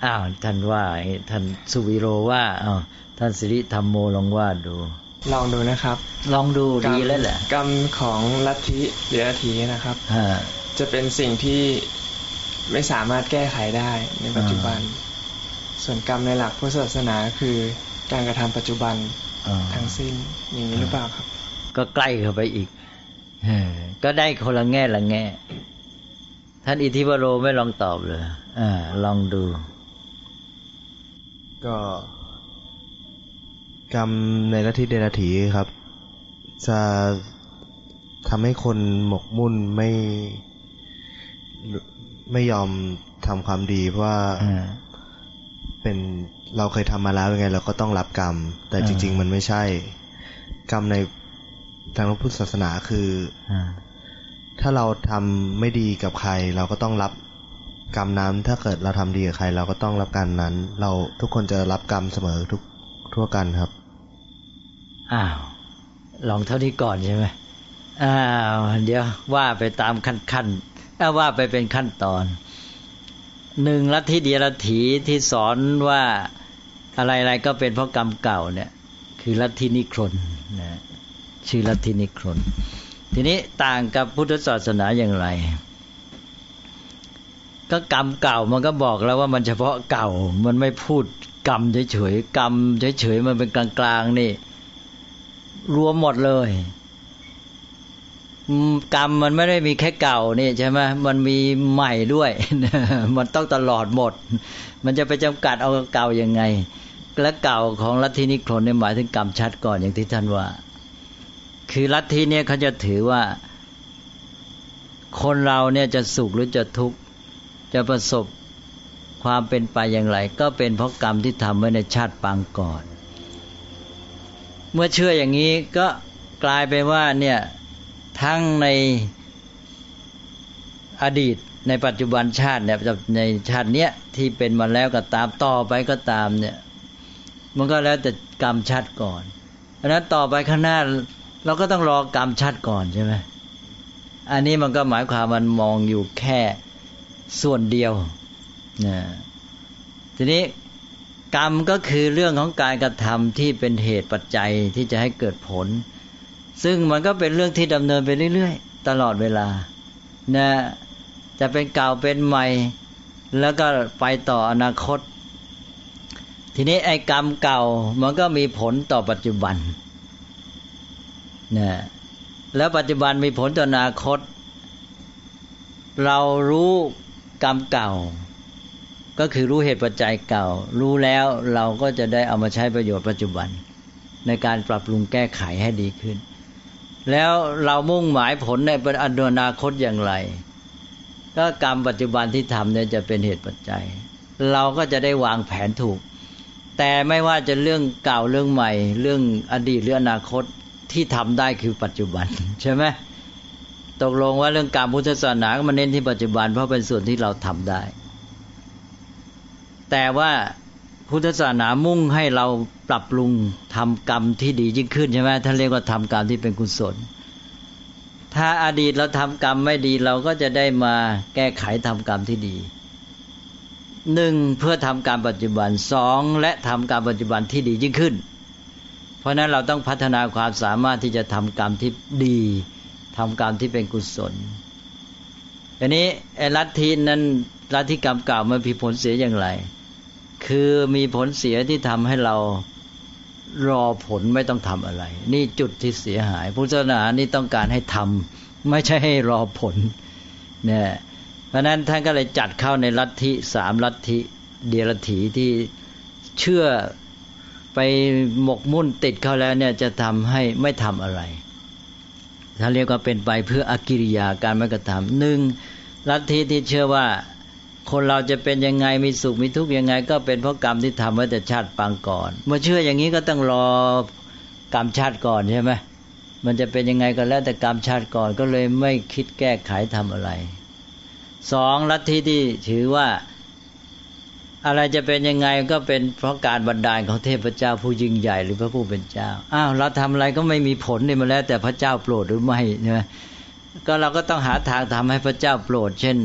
อ้าวท่านว่าท่านสุวิโรว่าท่านสิริธรรมโมลองว่าดูลองดูนะครับลองดูดีแล้วแหละกรรมของลัทธิเดียรัจฉีนะครับจะเป็นสิ่งที่ไม่สามารถแก้ไขได้ในปัจจุบันส่วนกรรมในหลักพุทธศาสนาคือการกระทำปัจจุบันทั้งสิ้นอย่างนี้หรือเปล่าครับก็ใกล้เข้าไปอีกก็ได้คนละแง่ละแง่ท่านอิทธิวโรไม่ลองตอบเลยลองดูก็กรรมในลัทธิเดรัจฉีครับจะทำให้คนหมกมุ่นไม่ยอมทำความดีเพราะว่าเป็นเราเคยทำมาแล้วยังไงเราก็ต้องรับกรรมแต่จริงๆมันไม่ใช่กรรมในทางพุทธศาสนาคือถ้าเราทำไม่ดีกับใครเราก็ต้องรับกรรมนั้นถ้าเกิดเราทำดีกับใครเราก็ต้องรับกรรมนั้นเราทุกคนจะรับกรรมเสมอทุกทั่วกันครับอ้าวลองเท่านี้ก่อนใช่ไหมอ้าวเดี๋ยวว่าไปตามขั้นว่าไปเป็นขั้นตอนหนึ่งลัทธิเดียรัจฉีที่สอนว่าอะไรๆก็เป็นเพราะกรรมเก่าเนี่ยคือลัทธินิครนนะชื่อลัทธินิครนทีนี้ต่างกับพุทธศาสนาอย่างไรก็กรรมเก่ามันก็บอกแล้วว่ามันเฉพาะเก่ามันไม่พูดกรรมเฉยๆกรรมเฉยๆมันเป็นกลางๆนี่รวมหมดเลยกรรมมันไม่ได้มีแค่เก่านี่ใช่ไหมมันมีใหม่ด้วยมันต้องตลอดหมดมันจะไปจำกัดเอาเก่ายังไงและเก่าของลัทธินิครนหมายถึงกรรมชาติก่อนอย่างที่ท่านว่าคือลัทธิเนี่ยเขาจะถือว่าคนเราเนี่ยจะสุขหรือจะทุกข์จะประสบความเป็นไปอย่างไรก็เป็นเพราะกรรมที่ทำไว้ในชาติปางก่อนเมื่อเชื่ออย่างนี้ก็กลายไปว่าเนี่ยทั้งในอดีตในปัจจุบันชาติเนี่ยในชาติเนี้ยที่เป็นมาแล้วก็ตามต่อไปก็ตามเนี่ยมันก็แล้วแต่กรรมชาติก่อนเพราะฉะนั้นต่อไปข้างหน้าเราก็ต้องรอกรรมชาติก่อนใช่ไหมอันนี้มันก็หมายความมันมองอยู่แค่ส่วนเดียวนะทีนี้ กรรมก็คือเรื่องของการกระทำที่เป็นเหตุปัจจัยที่จะให้เกิดผลซึ่งมันก็เป็นเรื่องที่ดำเนินไปเรื่อยๆตลอดเวลานะจะเป็นเก่าเป็นใหม่แล้วก็ไปต่ออนาคตทีนี้ไอ้กรรมเก่ามันก็มีผลต่อปัจจุบันนะแล้วปัจจุบันมีผลต่ออนาคตเรารู้กรรมเก่าก็คือรู้เหตุปัจจัยเก่ารู้แล้วเราก็จะได้เอามาใช้ประโยชน์ปัจจุบันในการปรับปรุงแก้ไขให้ดีขึ้นแล้วเรามุ่งหมายผลในอนาคตอย่างไรก็กรรมปัจจุบันที่ทำเนี่ยจะเป็นเหตุปัจจัยเราก็จะได้วางแผนถูกแต่ไม่ว่าจะเรื่องเก่าเรื่องใหม่เรื่องอดีตหรืออนาคตที่ทำได้คือปัจจุบันใช่ไหมตกลงว่าเรื่องกรรมพุทธศาสนาก็มาเน้นที่ปัจจุบันเพราะเป็นส่วนที่เราทำได้แต่ว่าพุทธศาสนามุ่งให้เราปรับปรุงทำกรรมที่ดียิ่งขึ้นใช่ไหมท่านเรียกว่าทำกรรมที่เป็นกุศลถ้าอดีตเราทำกรรมไม่ดีเราก็จะได้มาแก้ไขทำกรรมที่ดีหนึ่งเพื่อทำกรรมปัจจุบันสองและทำกรรมปัจจุบันที่ดียิ่งขึ้นเพราะนั้นเราต้องพัฒนาความสามารถที่จะทำกรรมที่ดีทำกรรมที่เป็นกุศลอันนี้ลัทธินั้นลัทธิกรรมเก่ามันมีผลเสียอย่างไรคือมีผลเสียที่ทำให้เรารอผลไม่ต้องทำอะไรนี่จุดที่เสียหายพุทธศาสนานี่ต้องการให้ทำไม่ใช่ให้รอผลเนี่ยเพราะนั้นท่านก็เลยจัดเข้าในลัทธิสามลัทธิเดียรัจฉีที่เชื่อไปหมกมุ่นติดเข้าแล้วเนี่ยจะทำให้ไม่ทำอะไรท่านเรียกว่าเป็นไปเพื่ออกิริยาการไม่กระทำหนึ่งลัทธิที่เชื่อว่าคนเราจะเป็นยังไงมีสุขมีทุกข์ยังไงก็เป็นเพราะกรรมที่ทำไว้แต่ชาติปางก่อนเมื่อเชื่ออย่างนี้ก็ต้องรอกรรมชาติก่อนใช่ไหมมันจะเป็นยังไงก็แล้วแต่กรรมชาติก่อนก็เลยไม่คิดแก้ไขทำอะไรสองลัทธิที่ถือว่าอะไรจะเป็นยังไงก็เป็นเพราะการบันดาลของเทพเจ้าผู้ยิ่งใหญ่หรือพระผู้เป็นเจ้าอ้าวเราทำอะไรก็ไม่มีผลนี่มาแล้วแต่พระเจ้าโปรดหรือไม่ใช่ไหมก็เราก็ต้องหาทางทำให้พระเจ้าโปรดเช่น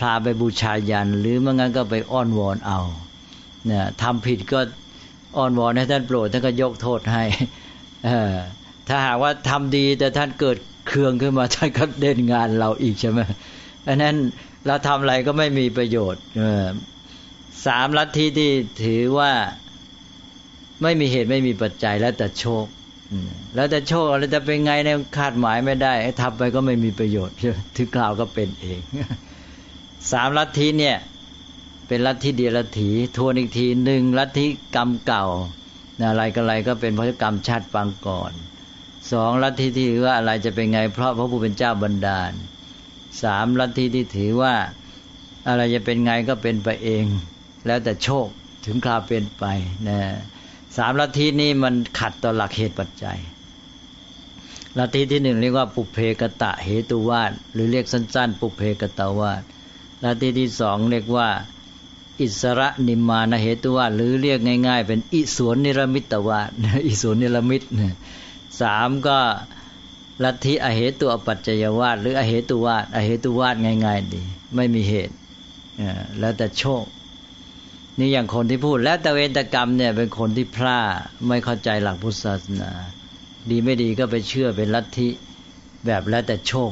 พาไปบูชายันหรือเมื่องั้นก็ไปอ้อนวอนเอาเนี่ยทำผิดก็อ้อนวอนให้ท่านโปรดท่านก็ยกโทษให้ถ้าหากว่าทำดีแต่ท่านเกิดเคืองขึ้นมาท่านก็เด่นงานเราอีกใช่ไหมเพราะนั้นเราทำอะไรก็ไม่มีประโยชน์สามลัทธิที่ถือว่าไม่มีเหตุไม่มีปัจจัยแล้วแต่โชคแล้วแต่โชคอะไรจะเป็นไงเนี่ยคาดหมายไม่ได้ทำไปก็ไม่มีประโยชน์ถึงกล่าวก็เป็นเองสามลัทธิเนี่ยเป็นลัทธิเดียรัจฉีทวนอีกทีหนึ่งลัทธิกรรมเก่าอะไรก็อะไรก็เป็นเพราะกรรมชาติปางก่อนสองลัทธิที่ถือว่าอะไรจะเป็นไงเพราะพระผู้เป็นเจ้าบันดาลสามลัทธิที่ถือว่าอะไรจะเป็นไงก็เป็นไปเองแล้วแต่โชคถึงคราวเป็นไปนะสามลัทธินี้มันขัดต่อหลักเหตุปัจจัยลัทธิที่หนึ่งเรียกว่าปุเพกตะเหตุวาทหรือเรียกสั้นๆปุเพกตวาทลัทธิที่สองเรียกว่าอิสระนิมานเหตุวาทหรือเรียกง่ายๆเป็นอิสวนนิรมิตวาทอิสวนนิรมิตสามก็ลัทธิอเหตุปัจจยวาทหรืออเหตุวาทอเหตุวาทง่ายๆดีไม่มีเหตุแล้วแต่โชคนี่อย่างคนที่พูดแล้วแต่เวรแต่กรรมเนี่ยเป็นคนที่พลาดไม่เข้าใจหลักพุทธศาสนาดีไม่ดีก็ไปเชื่อเป็นลัทธิแบบแล้วแต่โชค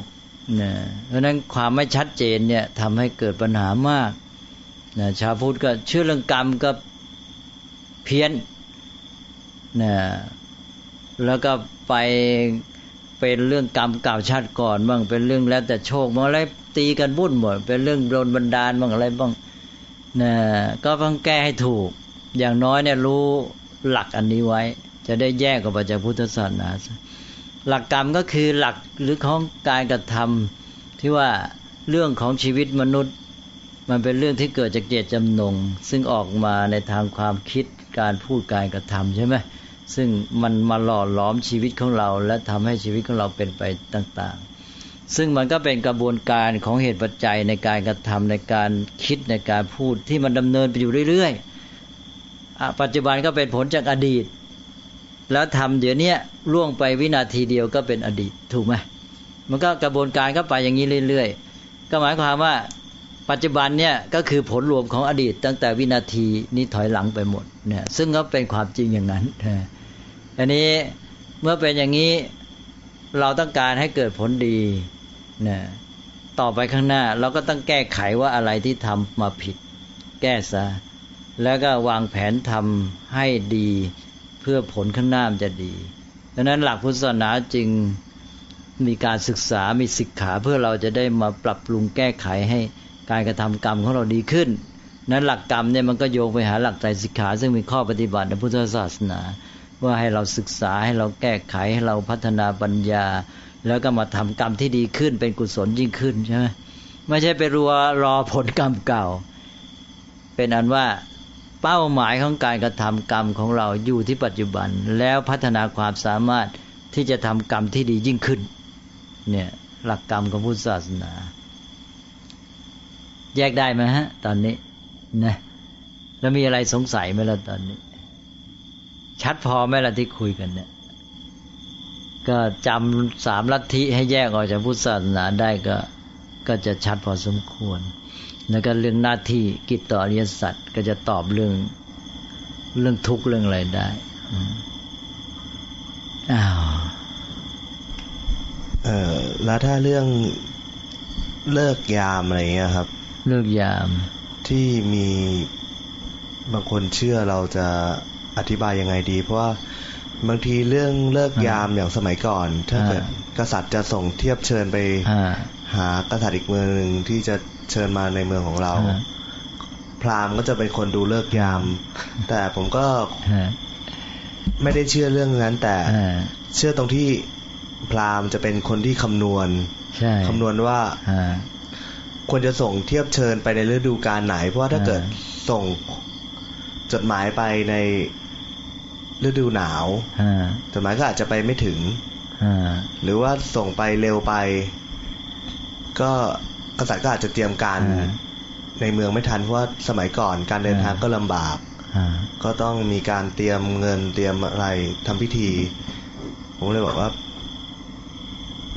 นะเพราะนั้นความไม่ชัดเจนเนี่ยทำให้เกิดปัญหามากนะชาวพุทธก็เชื่อเรื่องกรรมก็เพี้ยนนะแล้วก็ไปเป็นเรื่องกรรมเก่าชาติก่อนบ้างเป็นเรื่องแล้วแต่โชคบ้างอะไรตีกันวุ่นหมดเป็นเรื่องโดนบันดาลบ้างอะไรบ้างนะก็ต้องแก้ให้ถูกอย่างน้อยเนี่ยรู้หลักอันนี้ไว้จะได้แยกออกไปจากพุทธศาสนาหลักกรรมก็คือหลักหรือของการกระทำที่ว่าเรื่องของชีวิตมนุษย์มันเป็นเรื่องที่เกิดจากเจตจำนงซึ่งออกมาในทางความคิดการพูดการกระทำใช่ไหมซึ่งมันมาหล่อหลอมชีวิตของเราและทำให้ชีวิตของเราเป็นไปต่างๆซึ่งมันก็เป็นกระบวนการของเหตุปัจจัยในการกระทำในการคิดในการพูดที่มันดำเนินไปอยู่เรื่อยๆปัจจุบันก็เป็นผลจากอดีตแล้วทำเดี๋ยวนี้ล่วงไปวินาทีเดียวก็เป็นอดีตถูกไหมมันก็กระบวนการก็ไปอย่างนี้เรื่อยๆก็หมายความว่า ปัจจุบันเนี่ยก็คือผลรวมของอดีตตั้งแต่วินาทีนี้ถอยหลังไปหมดเนี่ยซึ่งก็เป็นความจริงอย่างนั้นอันนี้เมื่อเป็นอย่างนี้เราต้องการให้เกิดผลดีนะต่อไปข้างหน้าเราก็ต้องแก้ไขว่าอะไรที่ทำมาผิดแก้ซะแล้วก็วางแผนทำให้ดีเพื่อผลข้างหน้ามันจะดีดังนั้นหลักพุทธศาสนาจึงมีการศึกษามีศิกขาเพื่อเราจะได้มาปรับปรุงแก้ไขให้การกระทำกรรมของเราดีขึ้นนั้นหลักกรรมเนี่ยมันก็โยงไปหาหลักไตรสิกขาซึ่งมีข้อปฏิบัติในพุทธศาสนาว่าให้เราศึกษาให้เราแก้ไขให้เราพัฒนาปัญญาแล้วก็มาทำกรรมที่ดีขึ้นเป็นกุศลยิ่งขึ้นใช่ไหมไม่ใช่ไปรอผลกรรมเก่าเป็นอันว่าเป้าหมายของการกระทำกรรมของเราอยู่ที่ปัจจุบันแล้วพัฒนาความสามารถที่จะทำกรรมที่ดียิ่งขึ้นเนี่ยหลักกรรมของพุทธศาสนาแยกได้ไหมฮะตอนนี้นะแล้วมีอะไรสงสัยไหมล่ะตอนนี้ชัดพอไหมล่ะที่คุยกันเนี่ยก็จำสามลัทธิให้แยกออกจากพุทธศาสนาได้ก็จะชัดพอสมควรแล้วก็เรื่องหน้าที่กิจต่ออริยสัจก็จะตอบเรื่องทุกข์เรื่องอะไรได้แล้วถ้าเรื่องเลิกยามอะไรเงี้ยครับเลิกยามที่มีบางคนเชื่อเราจะอธิบายยังไงดีเพราะว่าบางทีเรื่องเลิกยามอย่างสมัยก่อนถ้าเกิดกษัตริย์จะส่งเทียบเชิญไปหากษัตริย์อีกเมืองนึงที่จะเชิญมาในเมืองของเราพราหมณ์ก็จะเป็นคนดูเลิกยามแต่ผมก็ไม่ได้เชื่อเรื่องนั้นแต่เชื่อตรงที่พราหมณ์จะเป็นคนที่คำนวณว่าควรจะส่งเทียบเชิญไปในฤดูกาลไหนเพราะถ้าเกิดส่งจดหมายไปในฤดูหนาวจดหมายก็อาจจะไปไม่ถึงหรือว่าส่งไปเร็วไปก็กษัตริย์ก็อาจจะเตรียมการในเมืองไม่ทันเพราะว่าสมัยก่อนการเดินทางก็ลำบากก็ต้องมีการเตรียมเงินเตรียมอะไรทำพิธีผมเลยบอกว่า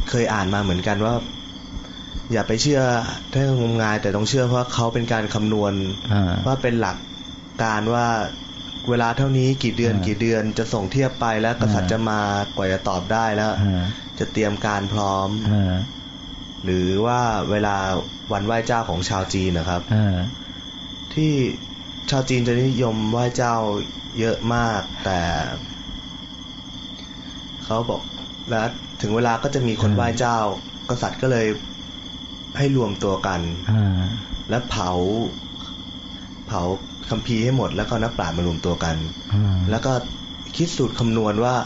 เคยอ่านมาเหมือนกันว่าอย่าไปเชื่อถ้างมงายแต่ต้องเชื่อเพราะเขาเป็นการคำนวณว่าเป็นหลักการว่าเวลาเท่านี้กี่เดือนจะส่งเทียบไปแล้วกษัตริย์จะมากว่าจะตอบได้แล้วจะเตรียมการพร้อมหรือว่าเวลาวันไหว้เจ้าของชาวจีนนะครับที่ชาวจีนจะนิยมไหว้เจ้าเยอะมากแต่เขาบอกแล้วถึงเวลาก็จะมีคนไหว้เจ้ากษัตริย์ก็เลยให้รวมตัวกันและเผาคัมภีร์ให้หมดแล้วก็นักปราชญ์มารวมตัวกันแล้วก็คิดสูตรคำนวณว่า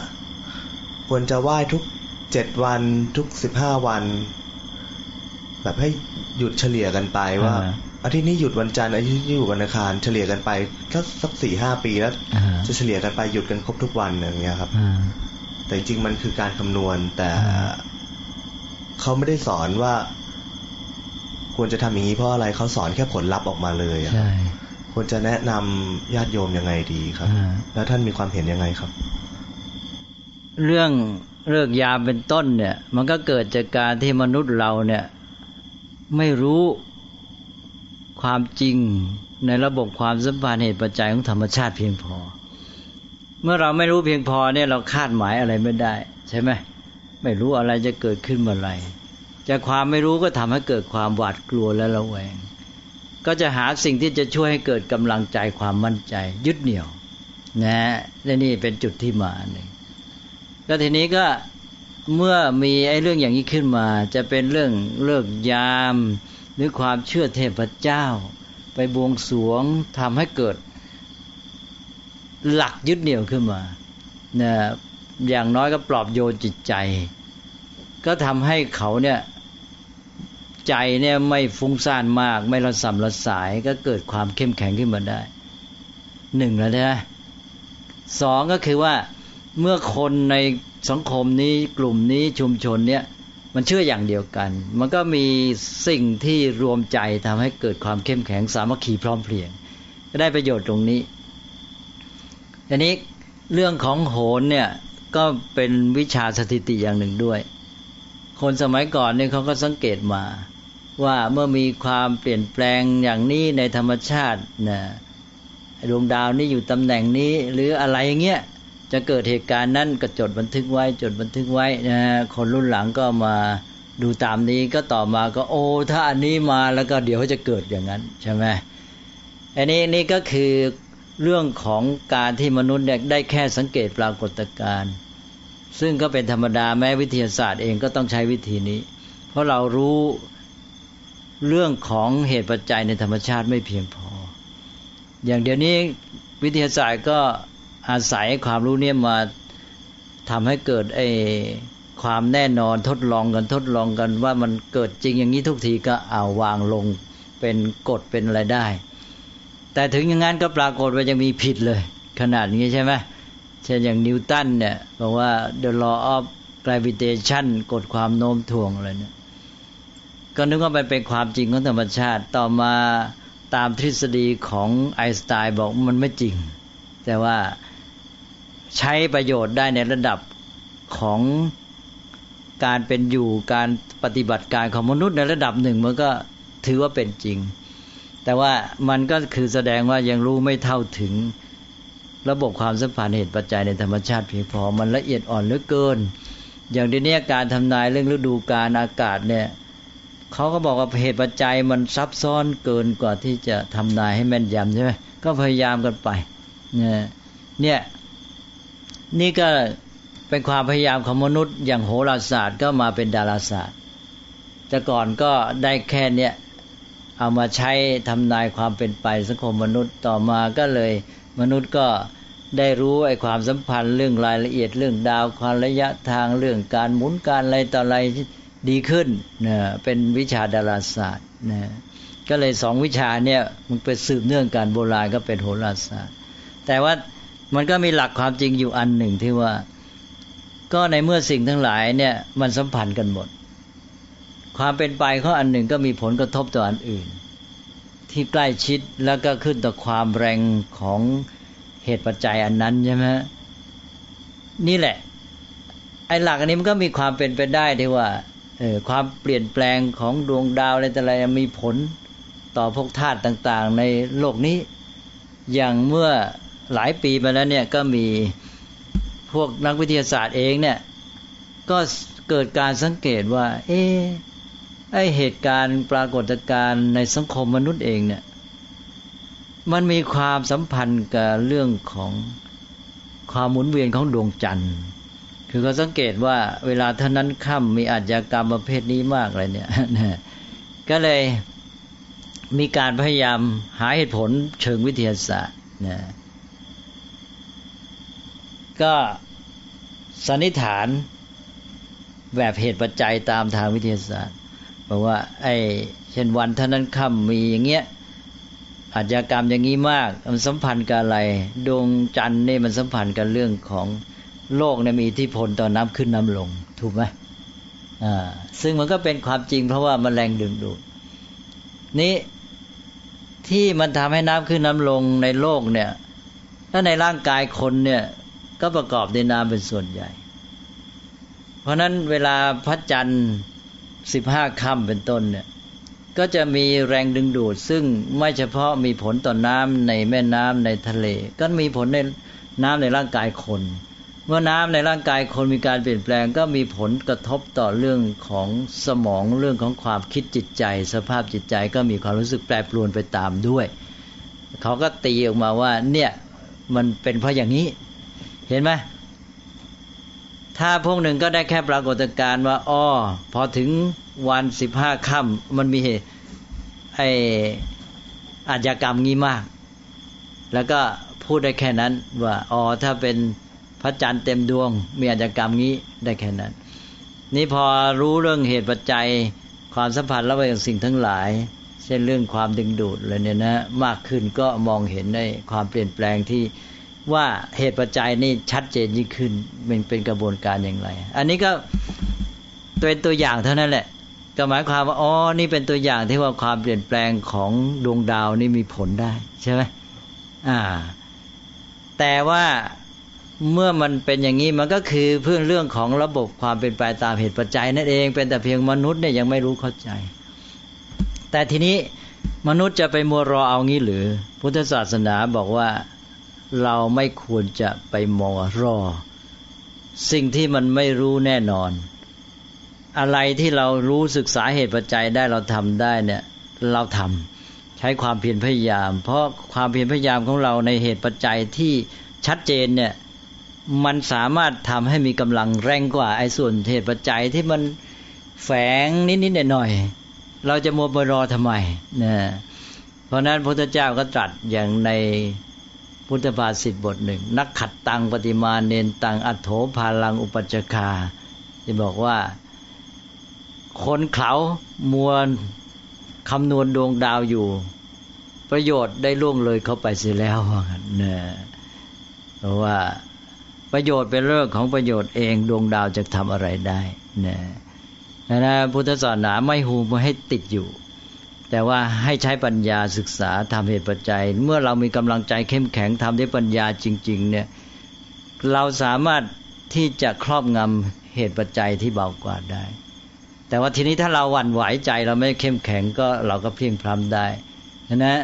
ควรจะไหว้ทุก7วันทุก15วันแบบให้หยุดเฉลี่ยกันไปว่าอาทิตย์นี้หยุดวันจันทร์อาทิตย์นี้หยุดวันอังคารเฉลี่ยกันไปก็สัก 4-5 ปีแล้วจะเฉลี่ยกันไปหยุดกันครบทุกวันอย่างเงี้ยครับแต่จริงมันคือการคำนวณแต่เขาไม่ได้สอนว่าควรจะทำอย่างนี้เพราะอะไรเขาสอนแค่ผลลัพธ์ออกมาเลยใช่ควรจะแนะนำญาติโยมยังไงดีครับแล้วท่านมีความเห็นยังไงครับเรื่องเลิกยามเป็นต้นเนี่ยมันก็เกิดจากการที่มนุษย์เราเนี่ยไม่รู้ความจริงในระบบความสัมพันธ์เหตุปัจจัยของธรรมชาติเพียงพอเมื่อเราไม่รู้เพียงพอเนี่ยเราคาดหมายอะไรไม่ได้ใช่ไหมไม่รู้อะไรจะเกิดขึ้นเมื่อไหร่จากความไม่รู้ก็ทำให้เกิดความหวาดกลัวและระแวงก็จะหาสิ่งที่จะช่วยให้เกิดกำลังใจความมั่นใจยึดเหนี่ยวนะฮะและนี่เป็นจุดที่มาหนึ่งแล้วทีนี้ก็เมื่อมีเรื่องอย่างนี้ขึ้นมาจะเป็นเรื่องเลิกยามหรือความเชื่อเทพเจ้าไปบวงสรวงทำให้เกิดหลักยึดเหนี่ยวขึ้นมานะอย่างน้อยก็ปลอบโยนจิตใจก็ทำให้เขาเนี่ยใจเนี่ยไม่ฟุ้งซ่านมากไม่ระส่ำระสายก็เกิดความเข้มแข็งขึ้นมาได้หนึ่งแล้วนะสองก็คือว่าเมื่อคนในสังคมนี้กลุ่มนี้ชุมชนเนี่ยมันเชื่ออย่างเดียวกันมันก็มีสิ่งที่รวมใจทำให้เกิดความเข้มแข็งสามัคคีพร้อมเพรียงจะได้ประโยชน์ตรงนี้อันนี้เรื่องของโหรเนี่ยก็เป็นวิชาสถิติอย่างหนึ่งด้วยคนสมัยก่อนเนี่ยเขาก็สังเกตมา ว่าเมื่อมีความเปลี่ยนแปลงอย่างนี้ในธรรมชาตินะดวงดาวนี่อยู่ตำแหน่งนี้หรืออะไรอย่างเงี้ยจะเกิดเหตุการณ์นั้นก็จดบันทึกไว้นะคนรุ่นหลังก็มาดูตามนี้ก็ต่อมาก็โอ้ถ้าอันนี้มาแล้วก็เดี๋ยวจะเกิดอย่างนั้นใช่ไหมอันนี้นี่ก็คือเรื่องของการที่มนุษย์ได้แค่สังเกตปรากฏการณ์ซึ่งก็เป็นธรรมดาแม้วิทยาศาสตร์เองก็ต้องใช้วิธีนี้เพราะเรารู้เรื่องของเหตุปัจจัยในธรรมชาติไม่เพียงพออย่างเดี๋ยวนี้วิทยาศาสตร์ก็อาศัยความรู้เนี่ยมาทำให้เกิดความแน่นอนทดลองกันว่ามันเกิดจริงอย่างนี้ทุกทีก็เอาวางลงเป็นกฎเป็นอะไรได้แต่ถึงอย่างนั้นก็ปรากฏว่ายังมีผิดเลยขนาดนี้ใช่ไหมเช่นอย่างนิวตันเนี่ยบอกว่า the law of gravitation กฎความโน้มถ่วงอะไรเนี่ยก็นึกว่ามันเป็นความจริงของธรรมชาติต่อมาตามทฤษฎีของไอน์สไตน์บอกมันไม่จริงแต่ว่าใช้ประโยชน์ได้ในระดับของการเป็นอยู่การปฏิบัติการของมนุษย์ในระดับหนึ่งมันก็ถือว่าเป็นจริงแต่ว่ามันก็คือแสดงว่ายังรู้ไม่เท่าถึงระบบความสัมพันธ์เหตุปัจจัยในธรรมชาติเพียงพอมันละเอียดอ่อนเหลือเกินอย่างเดี๋ยวนี้การทำนายเรื่องฤดูกาลอากาศเนี่ยเขาก็บอกว่าเหตุปัจจัยมันซับซ้อนเกินกว่าที่จะทำนายให้แม่นยำใช่ไหมก็พยายามกันไปเนี่ยนี่ก็เป็นความพยายามของมนุษย์อย่างโหราศาสตร์ก็มาเป็นดาราศาสตร์แต่ก่อนก็ได้แค่เนี้ยเอามาใช้ทำนายความเป็นไปสังคมมนุษย์ต่อมาก็เลยมนุษย์ก็ได้รู้ไอ้ความสัมพันธ์เรื่องรายละเอียดเรื่องดาวความระยะทางเรื่องการหมุนการอะไรต่ออะไรดีขึ้นนะเป็นวิชาดาราศาสตร์นะก็เลยสองวิชาเนี่ยมันเป็นสืบเนื่องกันโบราณก็เป็นโหราศาสตร์แต่ว่ามันก็มีหลักความจริงอยู่อันหนึ่งที่ว่าก็ในเมื่อสิ่งทั้งหลายเนี่ยมันสัมพันธ์กันหมดความเป็นไปข้ออันหนึ่งก็มีผลกระทบต่ออันอื่นที่ใกล้ชิดแล้วก็ขึ้นต่อความแรงของเหตุปัจจัยอันนั้นใช่ไหมนี่แหละไอ้หลักอันนี้มันก็มีความเป็นไปได้ที่ว่าความเปลี่ยนแปลงของดวงดาวอะไรแต่อะไรมีผลต่อพวกธาตุต่างๆในโลกนี้อย่างเมื่อหลายปีมาแล้วเนี่ยก็มีพวกนักวิทยาศาสตร์เองเนี่ยก็เกิดการสังเกตว่าไอเหตุการณ์ปรากฏการณ์ในสังคมมนุษย์เองเนี่ยมันมีความสัมพันธ์กับเรื่องของความหมุนเวียนของดวงจันทร์คือเขาสังเกตว่าเวลาเท่านั้นค่ำมีอาชญากรรมประเภทนี้มากอะไรเนี่ย ก็เลยมีการพยายามหาเหตุผลเชิงวิทยาศาสตร์นะก็สันนิษฐานแบบเหตุปัจจัยตามทางวิทยาศาสตร์บอกว่าไอ้เช่นวันเท่านั้นค่ำมีอย่างเงี้ยอาชญากรรมอย่างนี้มากมันสัมพันธ์กับอะไรดวงจันทร์นี่มันสัมพันธ์กับเรื่องของโลกเนี่ยมีอิทธิพลต่อน้ำขึ้นน้ำลงถูกไหมซึ่งมันก็เป็นความจริงเพราะว่ามันแรงดึงดูดนี้ที่มันทำให้น้ำขึ้นน้ำลงในโลกเนี่ยถ้าในร่างกายคนเนี่ยก็ประกอบด้วยน้ำเป็นส่วนใหญ่เพราะนั้นเวลาพระจันทร์15ค่ำเป็นต้นเนี่ยก็จะมีแรงดึงดูดซึ่งไม่เฉพาะมีผลต่อน้ำในแม่น้ำในทะเลก็มีผลในน้ำในร่างกายคนเมื่อน้ำในร่างกายคนมีการเปลี่ยนแปลงก็มีผลกระทบต่อเรื่องของสมองเรื่องของความคิดจิตใจสภาพจิตใจก็มีความรู้สึกแปรปรวนไปตามด้วยเขาก็ตีออกมาว่าเนี่ยมันเป็นเพราะอย่างนี้เห็นไหมถ้าพวกหนึ่งก็ได้แค่ปรากฏการณ์ว่าอ้อพอถึงวัน15ค่ำมันมีไอ้อาชญากรรมงี้มากแล้วก็พูดได้แค่นั้นว่าอ๋อถ้าเป็นพระจันทร์เต็มดวงมีอาชญากรรมงี้ได้แค่นั้นนี่พอรู้เรื่องเหตุปัจจัยความสัมพันธ์ระหว่างสิ่งทั้งหลายเช่นเรื่องความดึงดูดอะไรเนี่ยนะมากขึ้นก็มองเห็นได้ความเปลี่ยนแปลงที่ว่าเหตุปัจจัยนี่ชัดเจนยิ่งขึ้นมันเป็นกระบวนการอย่างไรอันนี้ก็เป็นตัวอย่างเท่านั้นแหละก็หมายความว่าอ๋อนี่เป็นตัวอย่างที่ว่าความเปลี่ยนแปลงของดวงดาวนี่มีผลได้ใช่ไหมแต่ว่าเมื่อมันเป็นอย่างนี้มันก็คือเพื่อเรื่องของระบบความเป็นไปตามเหตุปัจจัยนั่นเองเป็นแต่เพียงมนุษย์เนี่ยยังไม่รู้เข้าใจ แต่ทีนี้มนุษย์จะไปมัวรอเอางี้หรือพุทธศาสนาบอกว่าเราไม่ควรจะไปมัวรอสิ่งที่มันไม่รู้แน่นอนอะไรที่เรารู้ศึกษาเหตุปัจจัยได้เราทำได้เนี่ยเราทำใช้ความเพียรพยายามเพราะความเพียรพยายามของเราในเหตุปัจจัยที่ชัดเจนเนี่ยมันสามารถทำให้มีกำลังแรงกว่าไอ้ส่วนเหตุปัจจัยที่มันแฝงนิดๆหน่อยๆเราจะมัวไปรอทำไมนะเพราะนั้นพระพุทธเจ้าก็ตรัสอย่างในพุทธภาษิตบทหนึ่งนักขัดตังปฏิมาเนนตังอัตโถภาลังอุปัจจคาที่บอกว่าคนเขลามวลคำนวณดวงดาวอยู่ประโยชน์ได้ล่วงเลยเข้าไปเสียแล้วนะเพราะว่าประโยชน์เป็นเรื่องของประโยชน์เองดวงดาวจะทำอะไรได้นะนะพุทธศาสนาไม่หูไม่ให้ติดอยู่แต่ว่าให้ใช้ปัญญาศึกษาทำเหตุปัจจัยเมื่อเรามีกำลังใจเข้มแข็งทำด้วยปัญญาจริงๆเนี่ยเราสามารถที่จะครอบงำเหตุปัจจัยที่เบากว่าได้แต่ว่าทีนี้ถ้าเราหวั่นไหวใจเราไม่เข้มแข็งก็เราก็เพียงพล้ำได้นะ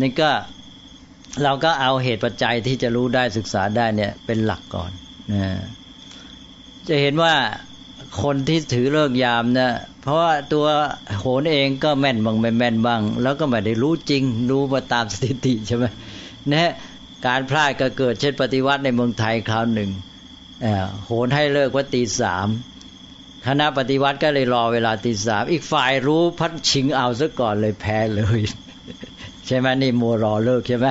นี่ก็เราก็เอาเหตุปัจจัยที่จะรู้ได้ศึกษาได้เนี่ยเป็นหลักก่อนนะจะเห็นว่าคนที่ถือเลิกยามนะเพราะว่าตัวโหนเองก็แม่นบางไม่แม่นบางแล้วก็ไม่ได้รู้จริงรู้มาตามสถิติใช่ไหมนะการพลาดก็เกิดเช่นปฏิวัติในเมืองไทยคราวหนึ่งโหนให้เลิกว่าตีสามคณะปฏิวัติก็เลยรอเวลาตีสามอีกฝ่ายรู้พัดชิงเอาซะก่อนเลยแพ้เลยใช่ไหมนี่มัวรอเลิกใช่ไหม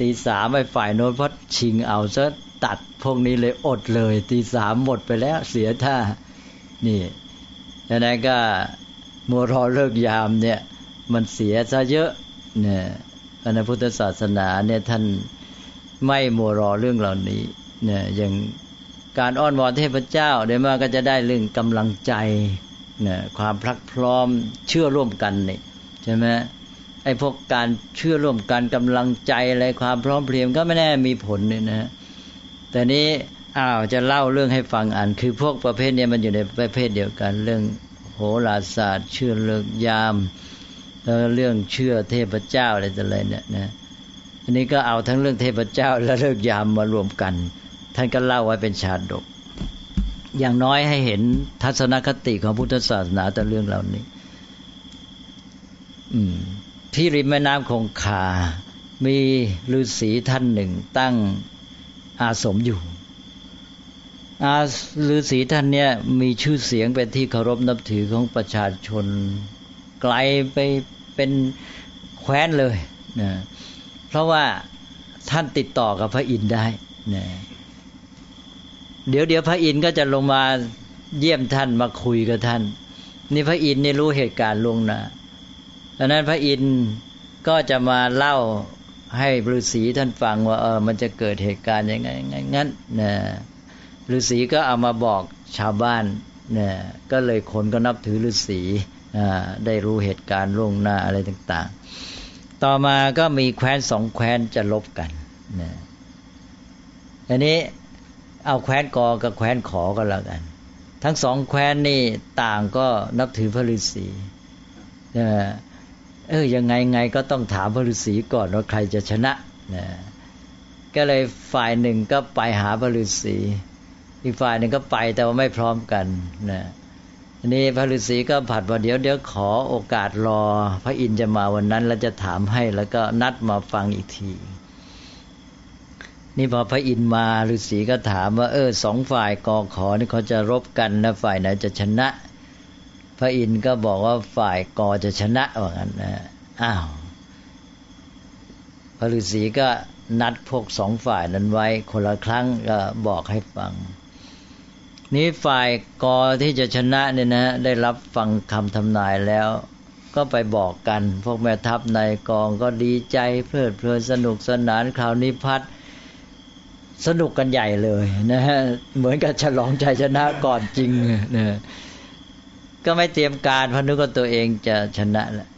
ตีสามไอ้ฝ่ายโน้นพัดชิงเอาซะตัดพวกนี้เลยอดเลยตีสามหมดไปแล้วเสียท่านี่ดังนั้นก็มัวรอเลิกยามเนี่ยมันเสียซะเยอะเนี่ยพระพุทธศาสนาเนี่ยท่านไม่มัวรอเรื่องเหล่านี้เนี่ยอย่างการอ้อนวอนเทพเจ้าเดี๋ยวมาก็จะได้เรื่องกำลังใจเนี่ยความพลักพร้อมเชื่อร่วมกันนี่ใช่ไหมไอ้พวกการเชื่อร่วมกันกำลังใจอะไรความพร้อมเพรียงก็ไม่แน่มีผลเลยนะแต่นี้อ้าวจะเล่าเรื่องให้ฟังอ่านคือพวกประเภทนี้มันอยู่ในประเภทเดียวกันเรื่องโหราศาสตร์เชื่อเลิกยามแล้วเรื่องเชื่อเทพเจ้าอะไรต่ออะไรเนี่ยนะอันนี้ก็เอาทั้งเรื่องเทพเจ้าและเลิกยามมารวมกันท่านก็เล่าไว้เป็นชาดกอย่างน้อยให้เห็นทัศนคติของพุทธศาสนาต่อเรื่องเหล่านี้ที่ริมแม่น้ำคงคามีฤาษีท่านหนึ่งตั้งอาสมอยู่ฤาษีท่านเนี่ยมีชื่อเสียงเป็นที่เคารพนับถือของประชาชนไกลไปเป็นแคว้นเลยนะเพราะว่าท่านติดต่อกับพระอินทร์ได้นะเดี๋ยวพระอินทร์ก็จะลงมาเยี่ยมท่านมาคุยกับท่านนี่พระอินทร์เนี่ยรู้เหตุการณ์ล่วงหน้าดังนั้นพระอินทร์ก็จะมาเล่าให้ฤาษีท่านฟังว่ามันจะเกิดเหตุการณ์ยังไงงั้นนะฤาษีก็เอามาบอกชาวบ้านเนี่ยก็เลยคนก็นับถือฤาษีได้รู้เหตุการณ์ล่วงหน้าอะไรต่างๆต่อมาก็มีแคว้นสองแคว้นจะลบกันเนี่ยอันนี้เอาแคว้นกอกับแคว้นขอกันแล้วกันทั้งสองแคว้นนี่ต่างก็นับถือพระฤาษีเนี่ยยังไงก็ต้องถามพระฤาษีก่อนว่าใครจะชนะเนี่ยก็เลยฝ่ายหนึ่งก็ไปหาพระฤาษีอีกฝ่ายหนึ่งก็ไปแต่ว่าไม่พร้อมกันนะอันนี้พระฤาษีก็ผัดว่าเดี๋ยวขอโอกาสรอพระอินทร์จะมาวันนั้นแล้วจะถามให้แล้วก็นัดมาฟังอีกทีนี่พอพระอินทร์มาฤาษีก็ถามว่าสองฝ่ายกอขอนี่เขาจะรบกันนะฝ่ายไหนจะชนะพระอินทร์ก็บอกว่าฝ่ายกอจะชนะว่างั้นนะอ้าวพระฤาษีก็นัดพวกสองฝ่ายนั้นไว้คนละครั้งก็บอกให้ฟังนี้ฝ่ายกอที่จะชนะเนี่ยนะได้รับฟังคำทำนายแล้วก็ไปบอกกันพวกแม่ทัพในกองก็ดีใจเพลิดเพลินสนุกสนานคราวนี้พัดสนุกกันใหญ่เลยนะฮะเหมือนกับฉลองชัยชนะก่อนจริงนะก็ไม่เตรียมการพนึกว่าตัวเองจะชนะแล้ว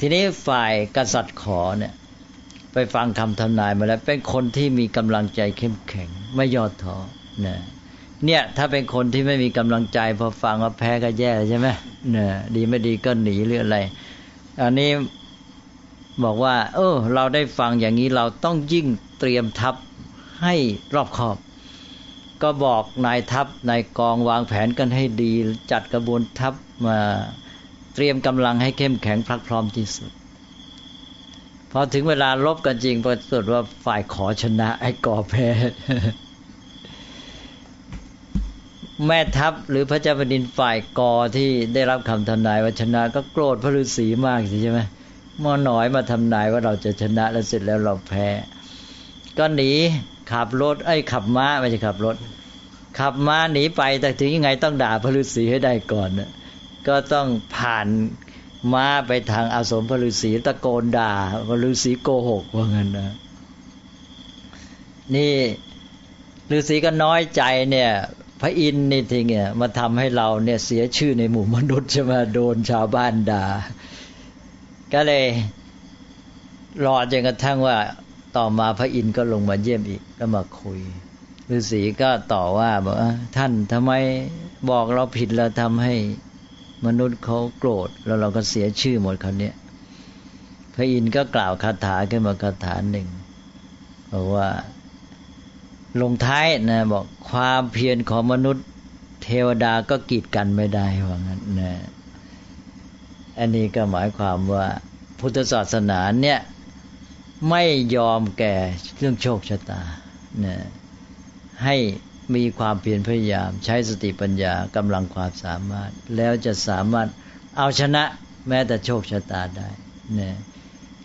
ทีนี้ฝ่ายกษัตริย์ขอเนี่ยไปฟังคำทำนายมาแล้วเป็นคนที่มีกำลังใจเข้มแข็งไม่ย่อท้อนะเนี่ยถ้าเป็นคนที่ไม่มีกำลังใจพอฟังว่าแพ้ก็แย่ใช่ไหมนะดีไม่ดีก็หนีหรืออะไร อันนี้บอกว่าเราได้ฟังอย่างนี้เราต้องยิ่งเตรียมทัพให้รอบคอบก็บอกนายทัพนายกองวางแผนกันให้ดีจัดกระบวนทัพมาเตรียมกำลังให้เข้มแข็งพลักพร้อมที่สุดพอถึงเวลารบกันจริงปรากฏว่าฝ่ายขอชนะไอ้ก่อแพ้แม่ทัพหรือพระเจ้าแผ่นดินฝ่ายกอที่ได้รับคำทำนายว่าชนะก็โกรธพระฤาษีมากใช่ไหมมอหน่อยมาทำนายว่าเราจะชนะแล้วเสร็จแล้วเราแพ้ก็หนีขับม้าไม่ใช่ขับรถขับม้าหนีไปแต่ถึงยังไงต้องด่าพระฤาษีให้ได้ก่อนนะก็ต้องผ่านม้าไปทางอาสมพระฤาษีตะโกนด่าพระฤาษีโกหกว่างั้นนะนี่ฤาษีก็น้อยใจเนี่ยพระอินทร์นี่ทีเนี่ยมาทำให้เราเนี่ยเสียชื่อในหมู่มนุษย์ใช่ไหมโดนชาวบ้านด่าก็เลยรอจนกระทั่งว่าต่อมาพระอินทร์ก็ลงมาเยี่ยมอีกก็มาคุยฤาษีก็ต่อว่าบอกท่านทำไมบอกเราผิดเราทำให้มนุษย์เขาโกรธแล้วเราก็เสียชื่อหมดคราวนี้พระอินทร์ก็กล่าวคาถาขึ้นมาคาถาหนึ่งบอกว่าลงท้ายนะบอกความเพียรของมนุษย์เทวดาก็กีดกันไม่ได้ว่างั้นนะอันนี้ก็หมายความว่าพุทธศาสนาเนี่ยไม่ยอมแก่เรื่องโชคชะตานะให้มีความเพียรพยายามใช้สติปัญญากำลังความสามารถแล้วจะสามารถเอาชนะแม้แต่โชคชะตาได้นะ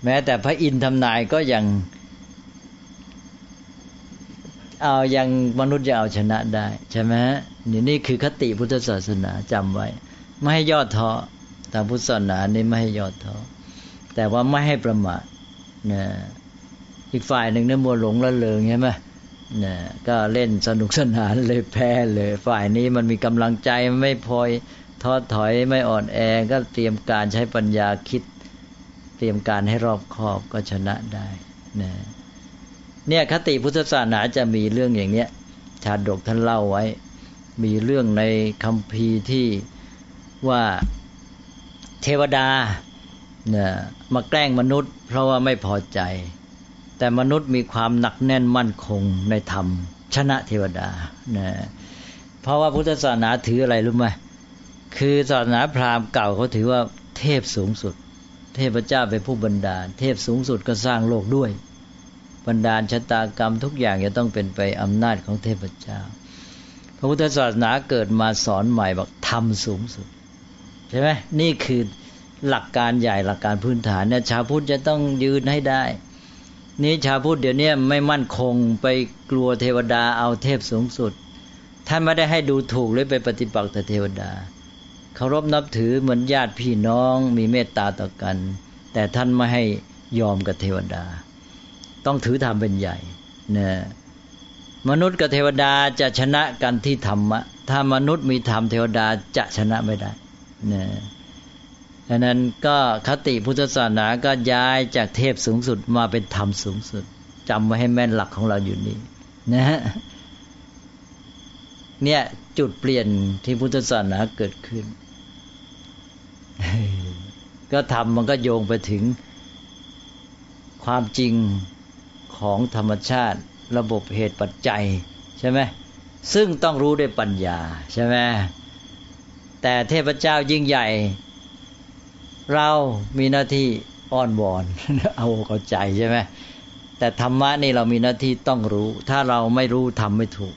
แม้แต่พระอินทร์ทำนายก็ยังมนุษย์จะเอาชนะได้ใช่ไหมนี่คือคติพุทธศาสนาจำไว้ไม่ให้ย่อท้อทางพุทธศาสนานี่ไม่ให้ย่อท้อแต่ว่าไม่ให้ประมาทนะอีกฝ่ายหนึ่งเนี่ยมัวหลงละเลงใช่ไหมนะก็เล่นสนุกสนานเลยแพ้เลยฝ่ายนี้มันมีกำลังใจไม่พลอยท้อถอยไม่อ่อนแอก็เตรียมการใช้ปัญญาคิดเตรียมการให้รอบคอบก็ชนะได้นะเนี่ยคติพุทธศาสนาจะมีเรื่องอย่างเนี้ยชาดกท่านเล่าไว้มีเรื่องในคัมภีร์ที่ว่าเทวดาเนี่ยมาแกล้งมนุษย์เพราะว่าไม่พอใจแต่มนุษย์มีความหนักแน่นมั่นคงในธรรมชนะเทวดานะเพราะว่าพุทธศาสนาถืออะไรรู้ไหมคือศาสนาพราหมณ์เก่าเขาถือว่าเทพสูงสุดเทพเจ้าเป็นผู้บันดาลเทพสูงสุดก็สร้างโลกด้วยบันดาลชะตากรรมทุกอย่างจะต้องเป็นไปอำนาจของเทพเจ้าพระพุทธศาสนาเกิดมาสอนใหม่บอกธรรมสูงสุดใช่ไหมนี่คือหลักการใหญ่หลักการพื้นฐานเนี่ยชาวพุทธจะต้องยืนให้ได้นี่ชาวพุทธเดี๋ยวนี้ไม่มั่นคงไปกลัวเทวดาเอาเทพสูงสุดท่านไม่ได้ให้ดูถูกหรือไปปฏิบัติต่อเทวดาเคารพนับถือเหมือนญาติพี่น้องมีเมตตาต่อกันแต่ท่านไม่ให้ยอมกับเทวดาต้องถือธรรมเป็นใหญ่นะมนุษย์กับเทวดาจะชนะกันที่ธรรมะถ้ามนุษย์มีธรรมเทวดาจะชนะไม่ได้นะดังนั้นก็คติพุทธศาสนาก็ย้ายจากเทพสูงสุดมาเป็นธรรมสูงสุดจำไว้ให้แม่นหลักของเราอยู่นี่นะฮะเนี่ยจุดเปลี่ยนที่พุทธศาสนาเกิดขึ้นก็ธรรมมันก็โยงไปถึงความจริงของธรรมชาติระบบเหตุปัจจัยใช่ไหมซึ่งต้องรู้ด้วยปัญญาใช่ไหมแต่เทพเจ้ายิ่งใหญ่เรามีหน้าที่อ้อนวอนเอาอกเอาใจใช่ไหมแต่ธรรมะนี่เรามีหน้าที่ต้องรู้ถ้าเราไม่รู้ทำไม่ถูก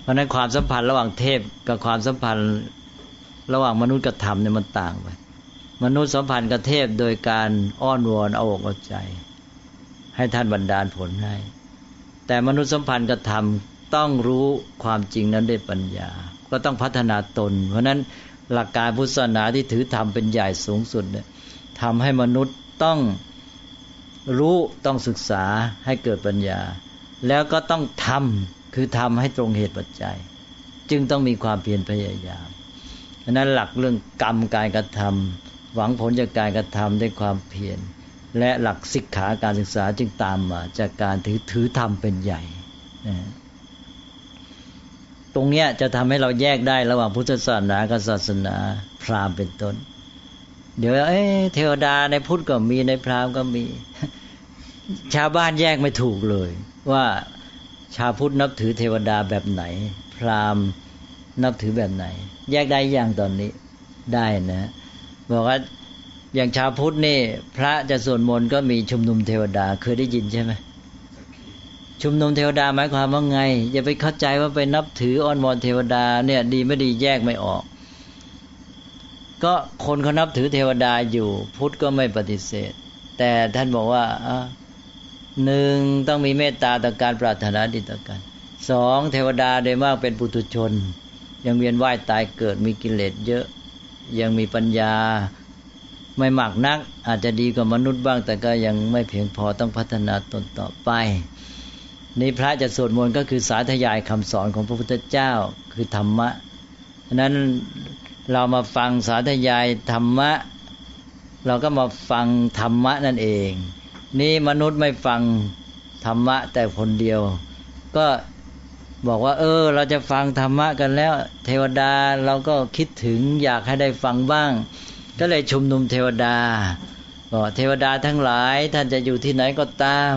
เพราะนั้นความสัมพันธ์ระหว่างเทพกับความสัมพันธ์ระหว่างมนุษย์กับธรรมเนี่ยมันต่างไปมนุษย์สัมพันธ์กับเทพโดยการอ้อนวอนเอาอกเอาใจให้ท่านบันดาลผลให้แต่มนุษย์สัมพันธ์กับธรรมต้องรู้ความจริงนั้นด้วยปัญญาก็ต้องพัฒนาตนเพราะนั้นหลักการพุทธศาสนาที่ถือธรรมเป็นใหญ่สูงสุดเนี่ยทำให้มนุษย์ต้องรู้ต้องศึกษาให้เกิดปัญญาแล้วก็ต้องทำคือทำให้ตรงเหตุปัจจัยจึงต้องมีความเพียรพยายามเพราะนั้นหลักเรื่องกรรมการกระทำหวังผลจากการกระทำด้วยความเพียรและหลักสิกขาการศึกษาจึงตามมาจากการถือธรรมเป็นใหญ่นะตรงเนี้ยจะทำให้เราแยกได้ระหว่างพุทธศาสนากับศาสนาพราหมณ์เป็นต้น เดี๋ยวเทวดาในพุทธก็มีในพราหมณ์ก็มีชาวบ้านแยกไม่ถูกเลยว่าชาวพุทธนับถือเทวดาแบบไหนพราหมณ์นับถือแบบไหนแยกได้อย่างตอนนี้ได้นะบอกว่าอย่างชาวพุทธนี่พระจะสวดมนต์ก็มีชุมนุมเทวดาเคยได้ยินใช่ไหมชุมนุมเทวดาหมายความว่าไงอย่าไปเข้าใจว่าไปนับถืออ้อนวอนเทวดาเนี่ยดีไม่ดีแยกไม่ออกก็คนเขานับถือเทวดาอยู่พุทธก็ไม่ปฏิเสธแต่ท่านบอกว่าหนึ่งต้องมีเมตตาต่อการปรารถนาดีต่อกันสองเทวดาโดยมากเป็นปุถุชนยังเวียนว่ายตายเกิดมีกิเลสเยอะยังมีปัญญาไม่มากนักอาจจะดีกว่ามนุษย์บ้างแต่ก็ยังไม่เพียงพอต้องพัฒนาตนต่อไปนี่พระจะสวดมนต์ก็คือสาธยายคำสอนของพระพุทธเจ้าคือธรรมะฉะนั้นเรามาฟังสาธยายธรรมะเราก็มาฟังธรรมะนั่นเองนี่มนุษย์ไม่ฟังธรรมะแต่คนเดียวก็บอกว่าเราจะฟังธรรมะกันแล้วเทวดาเราก็คิดถึงอยากให้ได้ฟังบ้างก็เลยชุมนุมเทวดาบอกเทวดาทั้งหลายท่านจะอยู่ที่ไหนก็ตาม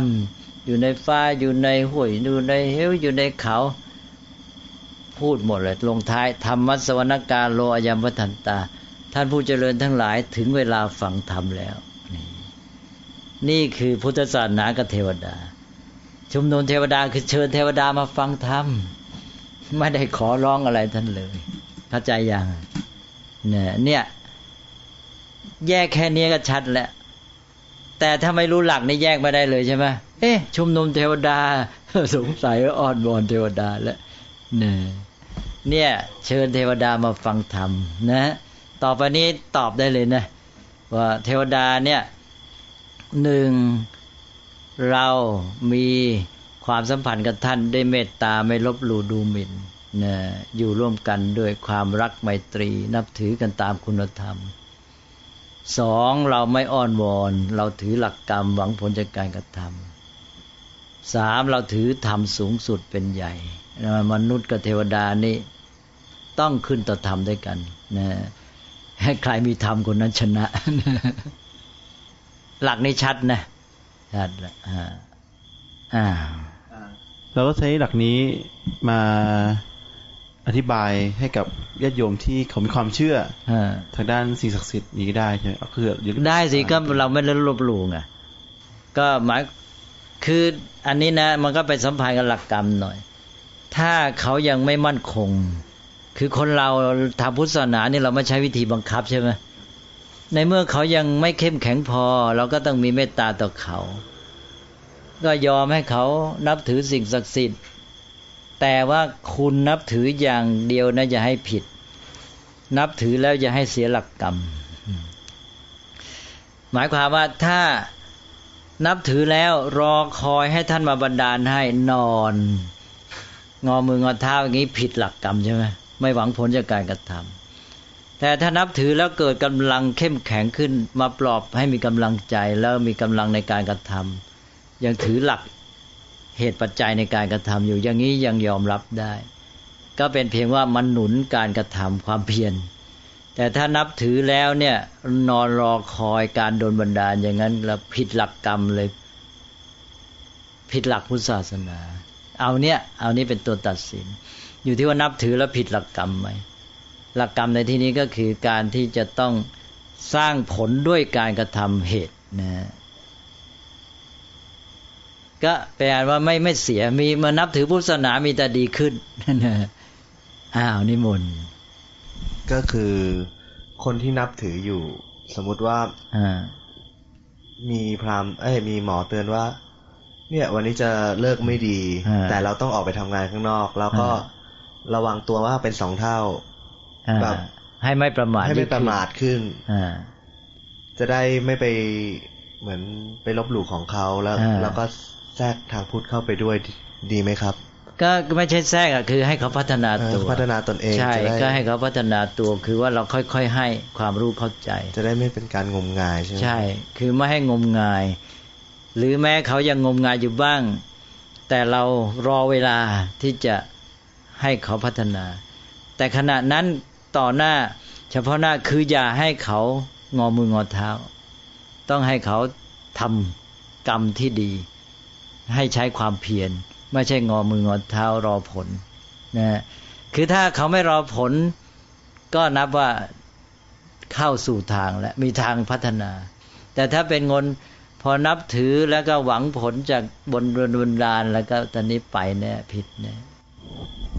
อยู่ในฟ้าอยู่ในห้วยอยู่ในเหวอยู่ในเขาพูดหมดเลยลงท้ายธรรมัสสวนกาโลอยัมปทันตาท่านผู้เจริญทั้งหลายถึงเวลาฟังธรรมแล้วนี่คือพุทธศาสนากับเทวดาชุมนุมเทวดาคือเชิญเทวดามาฟังธรรมไม่ได้ขอร้องอะไรท่านเลยเข้าใจยังเนี่ยแยกแค่นี้ก็ชัดแล้วแต่ถ้าไม่รู้หลักนี่แยกไม่ได้เลยใช่ไหมชุมนุมเทวดาสงสัยว่าอ้อนวอนเทวดาแล้วเนี่ยเชิญเทวดามาฟังธรรมนะต่อไปนี้ตอบได้เลยนะว่าเทวดาเนี่ยหนึ่งเรามีความสัมพันธ์กับท่านด้วยเมตตาไม่ลบหลู่ดูหมิ่นนะอยู่ร่วมกันด้วยความรักไมตรีนับถือกันตามคุณธรรมสองเราไม่อ้อนวอนเราถือหลักกรรมหวังผลจากการกระทำสามเราถือธรรมสูงสุดเป็นใหญ่มนุษย์กับเทวดานี่ต้องขึ้นต่อธรรมด้วยกันนะให้ใครมีธรรมคนนั้นชนะ หลักนี้ชัดนะชัดละเราก็ใช้หลักนี้มาอธิบายให้กับญาติโยมที่เขามีความเชื่อทางด้านสิ่งศักดิ์สิทธิ์นี้ได้ใช่ไหมคือได้สิก็เราไม่ได้ลบหลู่ไงก็หมายคืออันนี้นะมันก็ไปสัมพันธ์กับหลักกรรมหน่อยถ้าเขายังไม่มั่นคงคือคนเราทางพุทธศาสนาเนี่ยเราไม่ใช้วิธีบังคับใช่ไหมในเมื่อเขายังไม่เข้มแข็งพอเราก็ต้องมีเมตตาต่อเขาก็ยอมให้เขานับถือสิ่งศักดิ์สิทธิ์แต่ว่าคุณนับถืออย่างเดียวนะอย่าให้ผิดนับถือแล้วอย่าให้เสียหลักกรรมหมายความว่าถ้านับถือแล้วรอคอยให้ท่านมาบันดาลให้นอนงอมืองอเท้าอย่างนี้ผิดหลักกรรมใช่ไหมไม่หวังผลจากการกระทำแต่ถ้านับถือแล้วเกิดกำลังเข้มแข็งขึ้นมาปลอบให้มีกำลังใจแล้วมีกำลังในการกระทำยังถือหลักเหตุปัจจัยในการกระทำอยู่อย่างนี้ยังยอมรับได้ก็เป็นเพียงว่ามันหนุนการกระทำความเพียรแต่ถ้านับถือแล้วเนี่ยนอนรอคอยการโดนบันดาลอย่างนั้นแล้วผิดหลักกรรมเลยผิดหลักพุทธศาสนาเอานี่เป็นตัวตัดสินอยู่ที่ว่านับถือแล้วผิดหลักกรรมไหมหลักกรรมในที่นี้ก็คือการที่จะต้องสร้างผลด้วยการกระทำเหตุนะก็แปลว่าไม่เสียมีมานับถือพุทธศาสนามีแต่ดีขึ้นนิมนต์ก็คือคนที่นับถืออยู่สมมติว่ามีพราหมณ์มีหมอเตือนว่าเนี่ยวันนี้จะเลิกไม่ดีแต่เราต้องออกไปทำงานข้างนอกแล้วก็ระวังตัวว่าเป็น2เท่าแบบให้ไม่ประมาทขึ้นจะได้ไม่ไปเหมือนไปลบหลู่ของเขาแล้วก็แทรกทางพุทธเข้าไปด้วยดีไหมครับก็ไม่ใช่แทรกคือให้เขาพัฒนาตนเองใช่ก็ให้เขาพัฒนาตัวคือว่าเราค่อยๆให้ความรู้เข้าใจจะได้ไม่เป็นการงมงายใช่ไหมใช่คือไม่ให้งมงายหรือแม้เขายังงมงายอยู่บ้างแต่เรารอเวลาที่จะให้เขาพัฒนาแต่ขณะนั้นต่อหน้าเฉพาะหน้าคืออย่าให้เขา งอมืองอเท้าต้องให้เขาทำกรรมที่ดีให้ใช้ความเพียรไม่ใช่งอมืองอเท้ารอผลนะคือถ้าเขาไม่รอผลก็นับว่าเข้าสู่ทางและมีทางพัฒนาแต่ถ้าเป็นงนพอนับถือแล้วก็หวังผลจากบนรุนดานแล้วก็ตอนนี้ไปเนี่ยผิดเนี่ย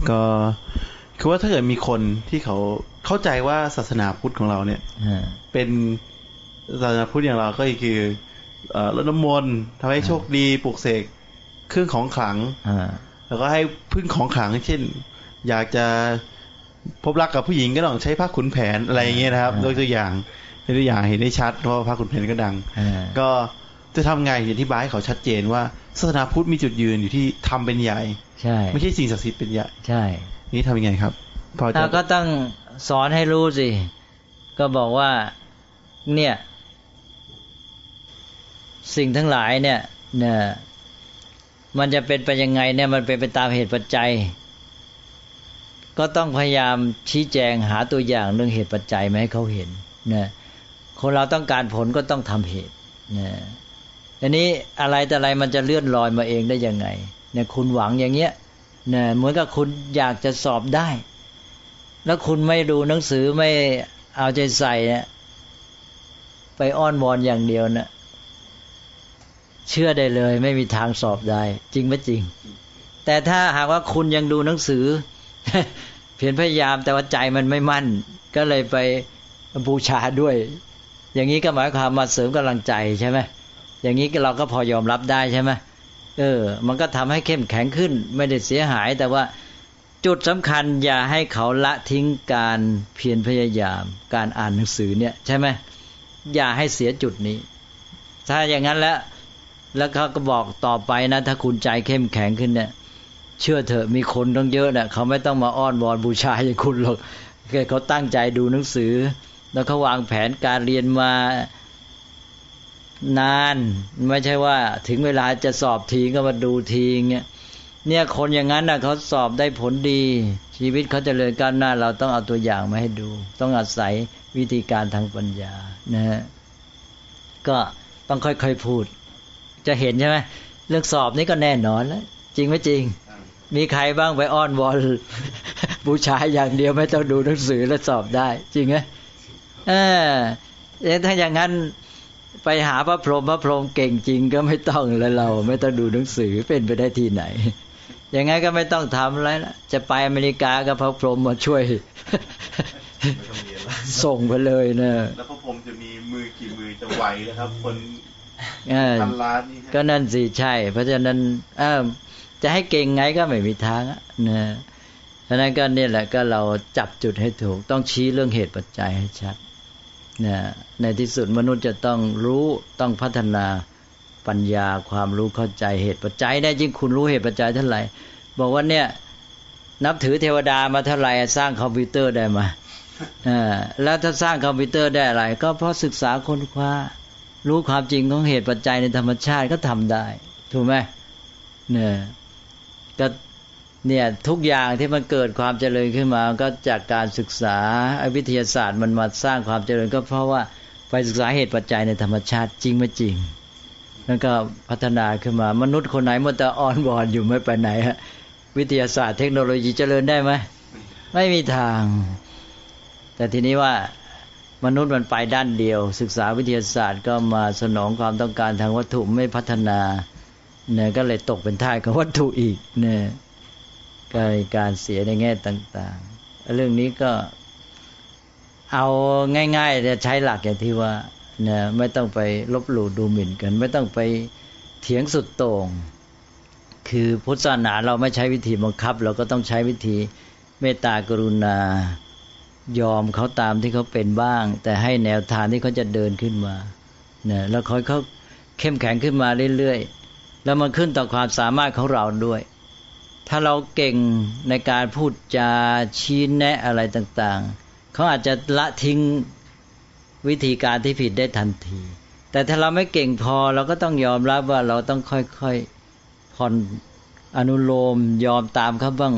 ก็คือว่าถ้าเกิดมีคนที่เขาเข้าใจว่าศาสนาพุทธของเราเนี่ยเป็นศาสนาพุทธอย่างเราก็คือรดน้ำมนต์ทำให้โชคดีปลูกเสกเครื่องของขลังแล้วก็ให้พึ่งของขลังเช่นอยากจะพบรักกับผู้หญิงก็ต้องใช้ผ้าขุนแผนอะไรอย่างเงี้ยนะครับตัวอย่างเห็นได้ชัดเพราะผ้าขุนแผนก็ดังก็จะทำไงอธิบายให้เขาชัดเจนว่าศาสนาพุทธมีจุดยืนอยู่ที่ธรรมเป็นใหญ่ไม่ใช่สิ่งศักดิ์สิทธิ์เป็นใหญ่ใช่นี่ทำยังไงครับเราก็ต้องสอนให้รู้สิก็บอกว่าเนี่ยสิ่งทั้งหลายเนี่ยมันจะเป็นไปยังไงเนี่ยมันเป็นไปตามเหตุปัจจัยก็ต้องพยายามชี้แจงหาตัวอย่างเรื่องเหตุปัจจัยมาให้เขาเห็นนะคนเราต้องการผลก็ต้องทำเหตุนะอันนี้อะไรแต่อะไรมันจะเลื่อนลอยมาเองได้ยังไงเนี่ยคุณหวังอย่างเงี้ยนะเหมือนกับคุณอยากจะสอบได้แล้วคุณไม่ดูหนังสือไม่เอาใจใส่เนี่ยไปอ้อนวอนอย่างเดียวนะเชื่อได้เลยไม่มีทางสอบได้จริงไหมจริงแต่ถ้าหากว่าคุณยังดูหนังสือเพียรพยายามแต่ว่าใจมันไม่มั่นก็เลยไปบูชาด้วยอย่างนี้ก็หมายความมาเสริมกำลังใจใช่ไหมอย่างนี้เราก็พอยอมรับได้ใช่ไหมมันก็ทำให้เข้มแข็งขึ้นไม่ได้เสียหายแต่ว่าจุดสำคัญอย่าให้เขาละทิ้งการเพียรพยายามการอ่านหนังสือเนี่ยใช่ไหมอย่าให้เสียจุดนี้ถ้าอย่างนั้นแล้วเขาก็บอกต่อไปนะถ้าคุณใจเข้มแข็งขึ้นเนี่ยเชื่อเถอะมีคนต้องเยอะนะเขาไม่ต้องมาอ้อนวอนบูชาอย่างคุณหรอกเขาตั้งใจดูหนังสือแล้วเขาวางแผนการเรียนมานานไม่ใช่ว่าถึงเวลาจะสอบทีก็มาดูทีเงี้ยเนี่ยคนอย่างนั้นนะเขาสอบได้ผลดีชีวิตเขาเจริญก้าวหน้าเราต้องเอาตัวอย่างมาให้ดูต้องอาศัยวิธีการทางปัญญานะฮะก็ต้องค่อยๆพูดจะเห็นใช่ไหมเรื่องสอบนี่ก็แน่นอนแล้วจริงไหมจริงมีใครบ้างไปอ้อนวอนบูชาอย่างเดียวไม่ต้องดูหนังสือแล้วสอบได้จริงไหมถ้าอย่างนั้นไปหาพระพรหมเก่งจริงก็ไม่ต้องเลยเราไม่ต้องดูหนังสือเป็นไปได้ที่ไหนอย่างงั้นก็ไม่ต้องทำอะไรละจะไปอเมริกาก็พระพรหมมาช่วยส่งไปเลยนะแล้วพระพรหมจะมีมือกี่มือจะไหวนะครับคนพันล้านนี่ก็นั่นสิใช่เพราะฉะนั้นจะให้เก่งไงก็ไม่มีทางนะฉะนั้นก็เนี่ยแหละก็เราจับจุดให้ถูกต้องชี้เรื่องเหตุปัจจัยให้ชัดนะในที่สุดมนุษย์จะต้องรู้ต้องพัฒนาปัญญาความรู้เข้าใจเหตุปัจจัยได้ยิ่งคุณรู้เหตุปัจจัยเท่าไหร่บอกว่าเนี่ยนับถือเทวดามาเท่าไหร่สร้างคอมพิวเตอร์ได้มาแล้วถ้าสร้างคอมพิวเตอร์ได้อะไรก็เพราะศึกษาค้นคว้ารู้ความจริงของเหตุปัจจัยในธรรมชาติก็ทำได้ถูกไหมเนี่ยก็เนี่ยทุกอย่างที่มันเกิดความเจริญขึ้นมาก็จากการศึกษาวิทยาศาสตร์มันมาสร้างความเจริญก็เพราะว่าไปศึกษาเหตุปัจจัยในธรรมชาติจริงไม่จริงแล้วก็พัฒนาขึ้นมามนุษย์คนไหนมันจะอ่อนบอนอยู่ไม่ไปไหนฮะวิทยาศาสตร์เทคโนโลยีเจริญได้ไหมไม่มีทางแต่ทีนี้ว่ามนุษย์มันไปด้านเดียวศึกษาวิทยาศาสตร์ก็มาสนองความต้องการทางวัตถุไม่พัฒนาเนี่ยก็เลยตกเป็นทาสของวัตถุอีกเนี่ยการเสียในแง่ต่างๆเรื่องนี้ก็เอาง่ายๆจะใช้หลักอย่างที่ว่านะไม่ต้องไปลบหลู่ดูหมิ่นกันไม่ต้องไปเถียงสุดโต่งคือพุทธศาสนาเราไม่ใช้วิธีบังคับเราก็ต้องใช้วิธีเมตตากรุณายอมเขาตามที่เขาเป็นบ้างแต่ให้แนวทางที่เขาจะเดินขึ้นมานะแล้วค่อยเขาเข้มแข็งขึ้นมาเรื่อยๆแล้วมันขึ้นต่อความสามารถของเราด้วยถ้าเราเก่งในการพูดจาชี้แนะอะไรต่างๆเขาอาจจะละทิ้งวิธีการที่ผิดได้ทันทีแต่ถ้าเราไม่เก่งพอเราก็ต้องยอมรับว่าเราต้องค่อยๆผ่อนอนุโลมยอมตามเขาบ้าง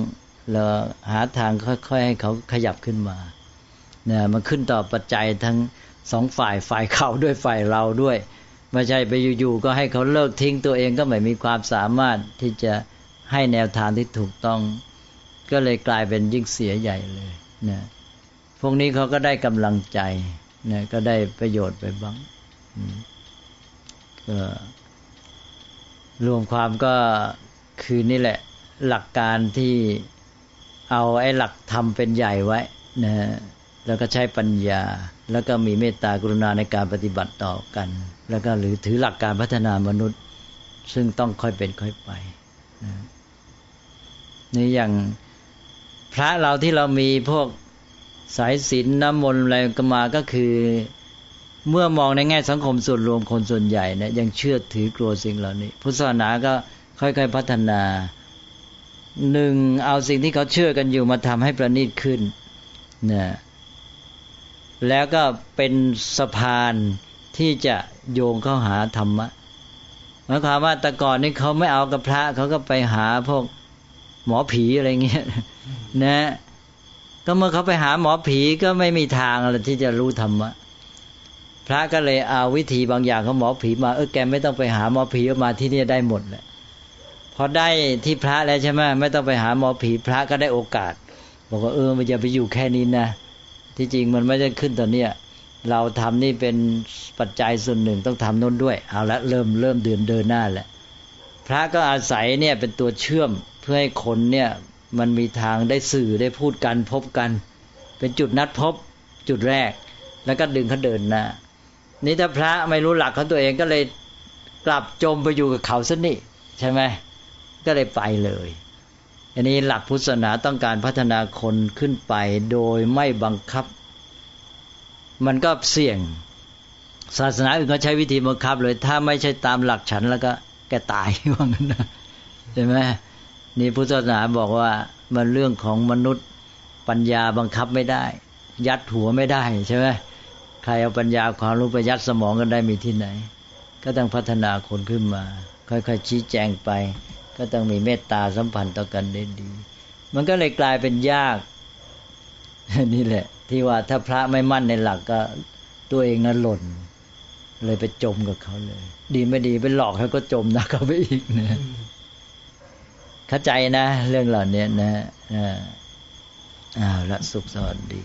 แล้วหาทางค่อยๆให้เขาขยับขึ้นมาเนี่ยมันขึ้นต่อปัจจัยทั้ง สองฝ่ายฝ่ายเขาด้วยฝ่ายเราด้วยไม่ใช่ไปอยู่ๆก็ให้เขาเลิกทิ้งตัวเองก็ไม่มีความสามารถที่จะให้แนวทางที่ถูกต้องก็เลยกลายเป็นยิ่งเสียใหญ่เลยนะพวกนี้เขาก็ได้กำลังใจนะก็ได้ประโยชน์ไปบ้างก็รวมความก็คือนี่แหละหลักการที่เอาไอ้หลักธรรมเป็นใหญ่ไว้นะแล้วก็ใช้ปัญญาแล้วก็มีเมตตากรุณาในการปฏิบัติต่อกันแล้วก็หรือถือหลักการพัฒนามนุษย์ซึ่งต้องค่อยเป็นค่อยไปนะนี่อย่างพระเราที่เรามีพวกสายศีลน้ำมนต์อะไรก็มาก็คือเมื่อมองในแง่สังคมส่วนรวมคนส่วนใหญ่เนี่ยยังเชื่อถือกลัวสิ่งเหล่านี้พุทธศาสนาก็ค่อยๆพัฒนาหนึ่งเอาสิ่งที่เขาเชื่อกันอยู่มาทำให้ประณีตขึ้นนะแล้วก็เป็นสะพานที่จะโยงเข้าหาธรรมะหมายความว่าแต่ก่อนนี่เขาไม่เอากับพระเขาก็ไปหาพวกหมอผีอะไรเงี้ยนะก็เมื่อเขาไปหาหมอผีก็ไม่มีทางอะไรที่จะรู้ธรรมะพระก็เลยเอาวิธีบางอย่างของหมอผีมาแกไม่ต้องไปหาหมอผีมาที่นี่ได้หมดแหละพอได้ที่พระแล้วใช่ไหมไม่ต้องไปหาหมอผีพระก็ได้โอกาสบอกว่ามันจะไปอยู่แค่นี้นะที่จริงมันไม่ได้ขึ้นตอนนี้เราทำนี่เป็นปัจจัยส่วนหนึ่งต้องทำน้นด้วยเอาละเริ่มเดินหน้าแหละพระก็อาศัยเนี่ยเป็นตัวเชื่อมเพื่อให้คนเนี่ยมันมีทางได้สื่อได้พูดกันพบกันเป็นจุดนัดพบจุดแรกแล้วก็ดึงเขาเดินหน้านี่ถ้าพระไม่รู้หลักของตัวเองก็เลยกลับจมไปอยู่กับเขาซะนี่ใช่ไหมก็เลยไปเลยอันนี้หลักพุทธศาสนาต้องการพัฒนาคนขึ้นไปโดยไม่บังคับมันก็เสี่ยงศาสนาอื่นก็ใช้วิธีบังคับเลยถ้าไม่ใช่ตามหลักฉันแล้วก็แกตายว่างั้นนะใช่ไหมนี่พุทธศาสนาบอกว่ามันเรื่องของมนุษย์ปัญญาบังคับไม่ได้ยัดหัวไม่ได้ใช่ไหมใครเอาปัญญาความรู้ไปยัดสมองกันได้มีที่ไหนก็ต้องพัฒนาคนขึ้นมาค่อยๆชี้แจงไปก็ต้องมีเมตตาสัมพันธ์ต่อกันได้ดีมันก็เลยกลายเป็นยากนี่แหละที่ว่าถ้าพระไม่มั่นในหลักก็ตัวเองนั้นหล่นเลยไปจมกับเขาเลยดีไม่ดีไปหลอกเขาก็จมนะเขาไปอีกนะเข้าใจนะเรื่องเหล่านี้นะอ้าวละสุขสวัสดี